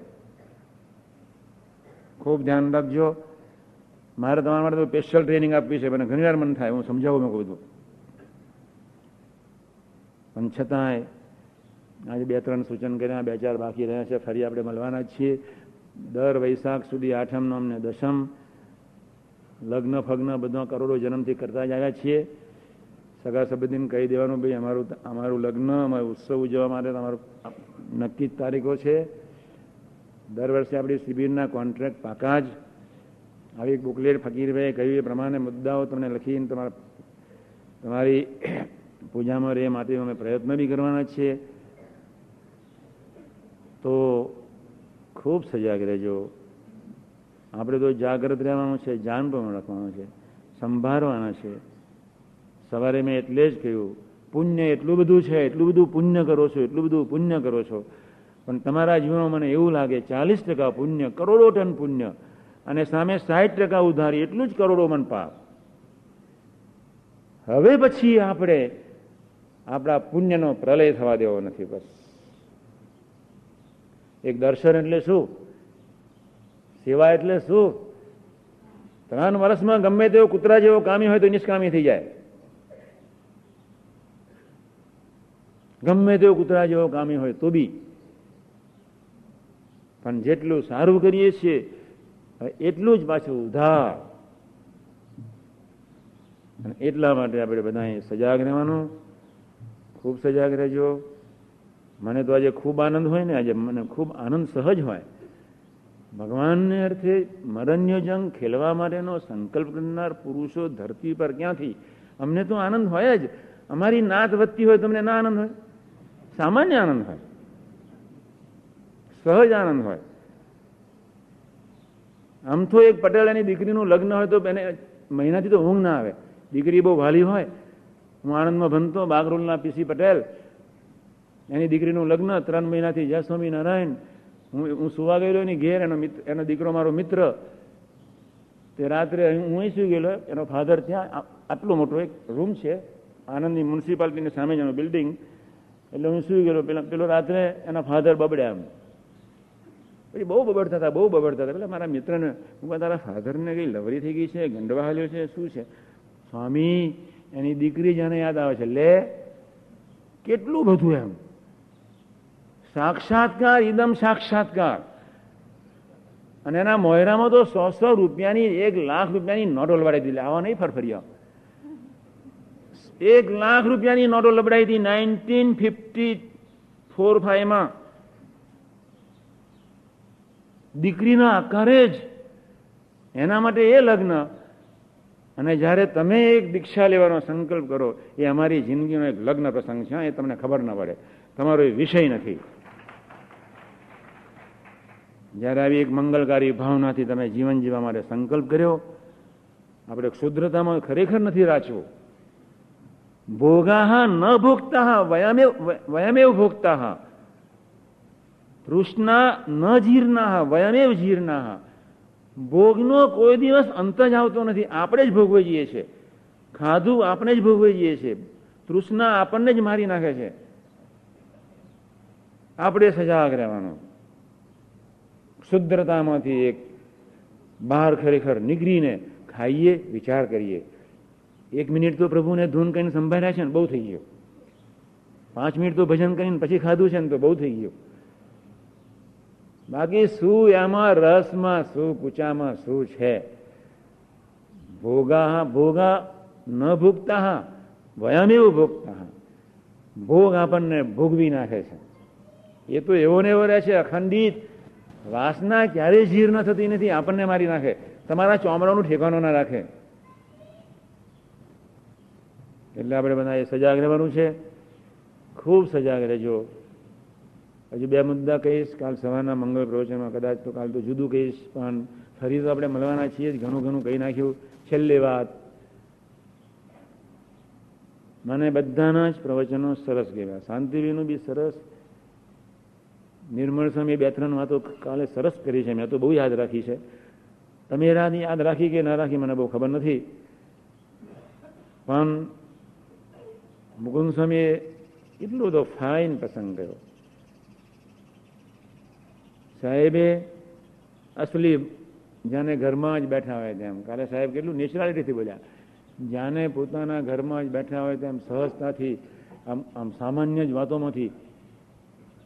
ખૂબ ધ્યાન રાખજો. મારે તમારા માટે તો સ્પેશિયલ ટ્રેનિંગ આપવી છે, મને ઘણી વાર મન થાય, હું સમજાવું મેં બધું, પણ છતાંય આજે 2-3 સૂચન કર્યા, 2-4 બાકી રહ્યા છે. ફરી આપણે મળવાના જ છીએ. દર વૈશાખ સુધી 8મ, 9મ ને 10મ લગ્ન ફગ્ન બધા કરોડો જન્મથી કરતા જ આવ્યા છીએ. સગા સંબંધીને કહી દેવાનું, ભાઈ અમારું લગ્ન, અમારો ઉત્સવ ઉજવવા માટે તમારું નક્કી તારીખો છે. દર વર્ષે આપણી શિબિરના કોન્ટ્રાક્ટ પાકા જ આવી બુકલેટ ફકીરભાઈએ કહ્યું એ પ્રમાણે મુદ્દાઓ તમને લખીને તમારી પૂજામાં રહે માટે અમે પ્રયત્ન બી કરવાના છીએ. તો ખૂબ સજાગ રહેજો. આપણે તો જાગ્રત રહેવાનું છે, જાન પણ રાખવાનું છે, સંભાળવાના છે. સવારે મેં એટલે જ કહ્યું પુણ્ય એટલું બધું છે, એટલું બધું પુણ્ય કરો છો, એટલું બધું પુણ્ય કરો છો, પણ તમારા જીવનમાં મને એવું લાગે 40% પુણ્ય, કરોડો ટન પુણ્ય, અને સામે 60% ઉધારી, એટલું જ કરોડો મન પાપ. હવે પછી આપણે આપણા પુણ્યનો પ્રલય થવા દેવો નથી. બસ એક દર્શન એટલે શું, સેવા એટલે શું? 3 વર્ષમાં ગમે તેવો કૂતરા જેવો કામી હોય તો નિષ્કામી થઈ જાય. ગમે તેવો કૂતરા જેવો કામી હોય તો બી, પણ જેટલું સારું કરીએ છીએ એટલું જ પાછું ઉધાર. અને એટલા માટે આપણે બધાએ સજાગ રહેવાનું. ખૂબ સજાગ રહેજો. મને તો આજે ખૂબ આનંદ હોય ને, આજે મને ખૂબ આનંદ સહજ હોય. ભગવાનને અર્થે મરણ્યો જંગ ખેલવા માટેનો સંકલ્પ કરનાર પુરુષો ધરતી પર ક્યાંથી? અમને તો આનંદ હોય જ. અમારી નાત વધતી હોય, તમને ના આનંદ હોય? સામાન્ય આનંદ હોય, સહજ આનંદ હોય. આમ તો એક પટેલ એની દીકરીનું લગ્ન હોય તો એને મહિનાથી તો ઊંઘ ના આવે. દીકરી બહુ વાલી હોય. હું આણંદમાં ભણતો, બાગરોલના પીસી પટેલ, એની દીકરીનું લગ્ન 3 મહિનાથી. જય સ્વામિનારાયણ. હું સુવા ગયેલો એની ઘેર. એનો દીકરો મારો મિત્ર. તે રાત્રે હું સુઈ ગયેલો. એનો ફાધર ત્યાં, આટલો મોટો એક રૂમ છે આણંદની મ્યુનિસિપાલિટીની સામે જ એનું બિલ્ડિંગ, એટલે હું સુઈ ગયેલો. પેલો રાત્રે એના ફાધર બબડ્યા. એમ પછી બહુ બબડતા હતા, બહુ બબડતા હતા. પેલા મારા મિત્રને હું, તારા ફાધરને કઈ લવરી થઈ ગઈ છે, ગંડવા હાલ્યો છે, શું છે? સ્વામી, એની દીકરી જ એને યાદ આવે છે. લે, કેટલું બધું! એમ સાક્ષાત્કાર, એકદમ સાક્ષાત્કાર. અને એના મોયરામાં તો 100-100 રૂપિયાની, 1 લાખ રૂપિયાની નોટો લબડાવી દીધી. આવા નહીં ફરફરિયા. 1 લાખ રૂપિયાની નોટો લબડાવી હતી 1954-55માં. દીકરીના આકારે જ એના માટે એ લગ્ન. અને જ્યારે તમે એક દીક્ષા લેવાનો સંકલ્પ કરો, એ અમારી જિંદગીનો એક લગ્ન પ્રસંગ છે. એ તમને ખબર ન પડે, તમારો એ વિષય નથી. જ્યારે આવી એક મંગલકારી ભાવનાથી તમે જીવન જીવવા માટે સંકલ્પ કર્યો. આપણે ક્ષુદ્રતામાં ખરેખર નથી રાચવું. ભોગાહ ન ભોગતા વયમેવ ભોગતા, તૃષ્ણા ન જીરના વયમેવ જીરના. ભોગનો કોઈ દિવસ અંત જ આવતો નથી. આપણે જ ભોગવી જઈએ છીએ. ખાધું આપણે જ ભોગવી જઈએ છીએ. તૃષ્ણા આપણને જ મારી નાખે છે. આપણે સજાગ રહેવાનું. ક્ષુદ્રતામાંથી એક બહાર ખરેખર નીકળીને ખાઈએ, વિચાર કરીએ. 1 મિનિટ તો પ્રભુને ધૂન કરીને સંભાળ્યા છે ને, બહુ થઈ ગયો. 5 મિનિટ તો ભજન કરીને પછી ખાધું છે ને, તો બહુ થઈ ગયો. બાકી શું એમાં રસમાં શું, કૂચામાં શું છે? ભોગા ન ભોગતા વયામેવ ભોગતા. ભોગ આપણને ભોગવી નાખે છે. એ તો એવો ને એવો રહે છે, અખંડિત. વાસના ક્યારેય જીર્ણ થતી નથી, આપણને મારી નાખે. તમારા ચોમરાનું ઠેકાણું ના રાખે. એટલે આપણે બધા એ સજાગ રહેવાનું છે. ખૂબ સજાગ રહેજો. હજુ 2 મુદ્દા કહીશ. કાલ સવારના મંગળ પ્રવચનમાં કદાચ, તો કાલ તો જુદું કહીશ, પણ ફરી તો આપણે મળવાના છીએ જ. ઘણું કહી નાખ્યું. છેલ્લે વાત, મને બધાના જ પ્રવચનો સરસ ગયા. શાંતિવીનું બી સરસ. નિર્મળ સ્વામી 2-3 વાતો કાલે સરસ કરી છે. મેં તો બહુ યાદ રાખી છે. તમે યાદ રાખી કે ના રાખી મને બહુ ખબર નથી. પણ મુકુંદ સ્વામીએ એટલો બધો ફાઇન પ્રસંગ કર્યો. સાહેબે અસલી, જાને ઘરમાં જ બેઠા હોય તેમ, કાલે સાહેબ કેટલું નેચરાલિટીથી બોલ્યા. જાને પોતાના ઘરમાં જ બેઠા હોય તેમ સહજતાથી, આમ સામાન્ય જ વાતોમાંથી.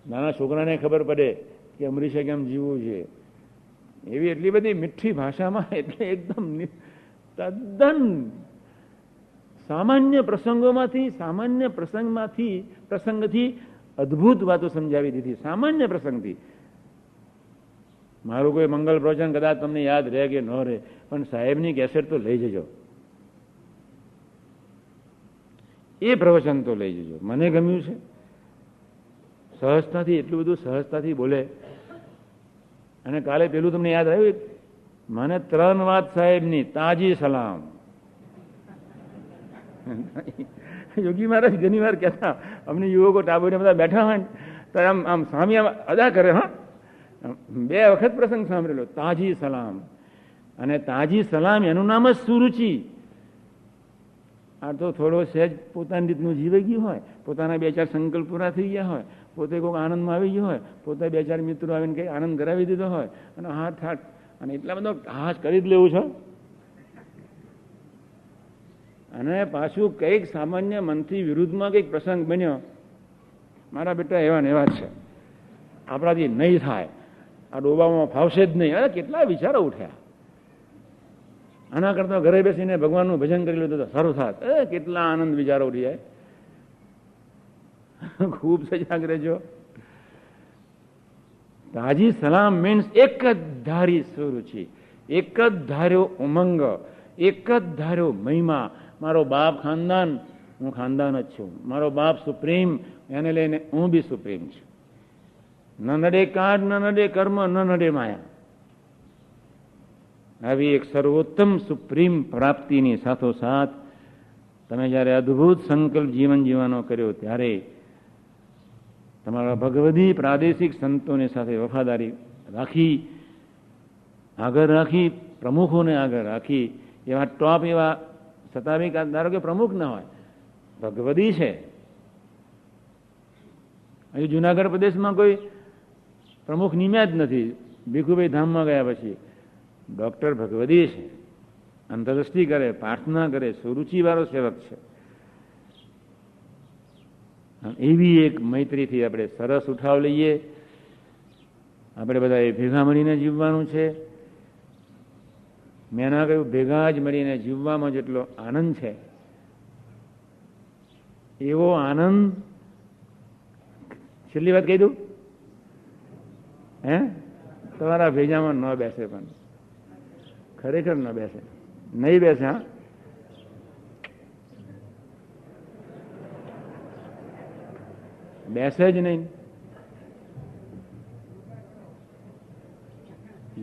નાના છોકરાને ખબર પડે કે અમરીશે કેમ જીવવું છે. એવી એટલી બધી મીઠી ભાષામાં, એટલે એકદમ તદ્દન સામાન્ય પ્રસંગમાંથી અદ્ભુત વાતો સમજાવી દીધી સામાન્ય પ્રસંગથી. મારું કોઈ મંગલ પ્રવચન કદાચ તમને યાદ રહે કે ન રહે, પણ સાહેબની કેસેટ તો લઈ જજો, એ પ્રવચન તો લઈ જજો. મને ગમ્યું છે સહજતાથી, એટલું બધું સહજતાથી બોલે. અને કાલે પેલું તમને યાદ આવ્યું, મને 3 વાત સાહેબની તાજી સલામ. યોગી મહારાજ ઘણી વાર કહેતા, અમને યુવકો ટાબુને બધા બેઠા હોય તો આમ આમ સામે આમ અદા કરે. હા, 2 વખત પ્રસંગ સાંભળેલો, તાજી સલામ. અને તાજી સલામ એનું નામ જ સુરુચિ. આ તો થોડો સહેજ પોતાની રીતનું જીવી ગયું હોય, પોતાના 2-4 સંકલ્પ પૂરા થઈ ગયા હોય, પોતે કોઈક આનંદમાં આવી ગયો હોય, પોતે 2-4 મિત્રો આવીને કંઈ આનંદ કરાવી દીધો હોય, અને હાથ હાથ અને એટલા બધો હાશ કરી જ લેવું છે. અને પાછું કંઈક સામાન્ય મનથી વિરુદ્ધમાં કંઈક પ્રસંગ બન્યો, મારા બેટા એવા ને એવા જ છે, આપણાથી નહીં થાય, આ ડોબામાં ફાવશે જ નહીં. અરે કેટલા વિચારો ઉઠ્યા. આના કરતાં ઘરે બેસીને ભગવાનનું ભજન કરી લીધું તો સારું થાત. એ કેટલા આનંદ વિચારો ઉઠી જાય. ખૂબ સજાગ રહેજો. તાજી સલામ મીન્સ એક જ ધારી સુરુચિ, એક જ ધાર્યો ઉમંગ, એક જ ધાર્યો મહિમા. મારો બાપ ખાનદાન, હું ખાનદાન જ છું. મારો બાપ સુપ્રીમ, એને લઈને હું બી સુપ્રીમ છું. ન નડે કાળ, ન નડે કર્મ, ન નડે માયા. આવી એક સર્વોત્તમ સુપ્રીમ પ્રાપ્તિની સાથોસાથ તમે જ્યારે અદ્ભુત સંકલ્પ જીવન જીવવાનો કર્યો, ત્યારે તમારા ભગવદી પ્રાદેશિક સંતોને સાથે વફાદારી રાખી, આગળ રાખી, પ્રમુખોને આગળ રાખી, એવા ટોપ એવા સતાવી, ધારો કે પ્રમુખ ના હોય, ભગવદી છે. અહીં જુનાગઢ પ્રદેશમાં કોઈ પ્રમુખ નિમ્યા જ નથી. ભીખુભાઈ ધામમાં ગયા પછી ડૉક્ટર ભગવદી છે, અંતરદૃષ્ટિ કરે, પ્રાર્થના કરે, સુરુચિવાળો સેવક છે. એવી એક મૈત્રીથી આપણે સરસ ઉઠાવ લઈએ. આપણે બધાએ ભેગા મળીને જીવવાનું છે. મેં ના કહ્યું, ભેગા જ મળીને જીવવામાં જેટલો આનંદ છે એવો આનંદ. છેલ્લી વાત કહી દઉં, હે, તમારા ભેજામાં ન બેસે, પણ ખરેખર ન બેસે, નહીં બેસે. હા, બેસે જ નહીં.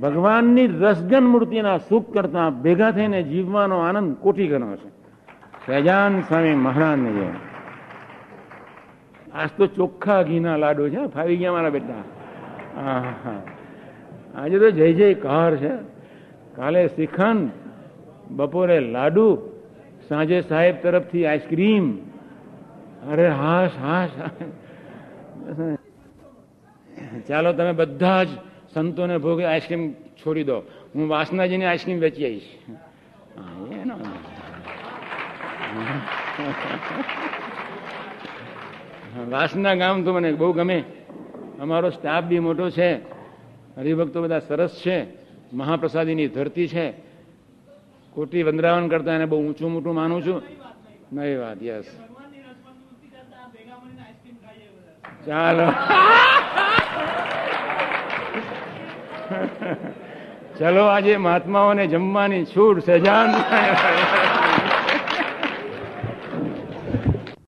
ભગવાનની રસગન મૂર્તિના સુખ કરતા ભેગા થઈને જીવવાનો આનંદ કોટી ગણો છે. સહજાન સ્વામી મહારાજને જય. આજ તો ચોખ્ખા ઘીના લાડુ છે, ફાવી ગયા મારા બેટા. આજે તો જય જય કાર છે, કાલે શ્રીખંડ, બપોરે લાડુ, સાંજે સાહેબ તરફથી આઈસ્ક્રીમ. અરે હાશ હાશ. ચાલો તમે બધા જ સંતોને ભોગે આઈસ્ક્રીમ છોડી દો. હું વાસનાજીને આઈસ્ક્રીમ વેચી આવીશ. વાસના ગામ તો મને બહુ ગમે. અમારો સ્ટાફ બી મોટો છે, હરિભક્તો બધા સરસ છે, મહાપ્રસાદીની ધરતી છે. કોટી વંદરાવન કરતા એને બહુ ઊંચું મોટું માનું છું. નવી વાત, યસ. ચાલો ચલો, આજે મહાત્માઓને જમવાની છૂટ. સજાન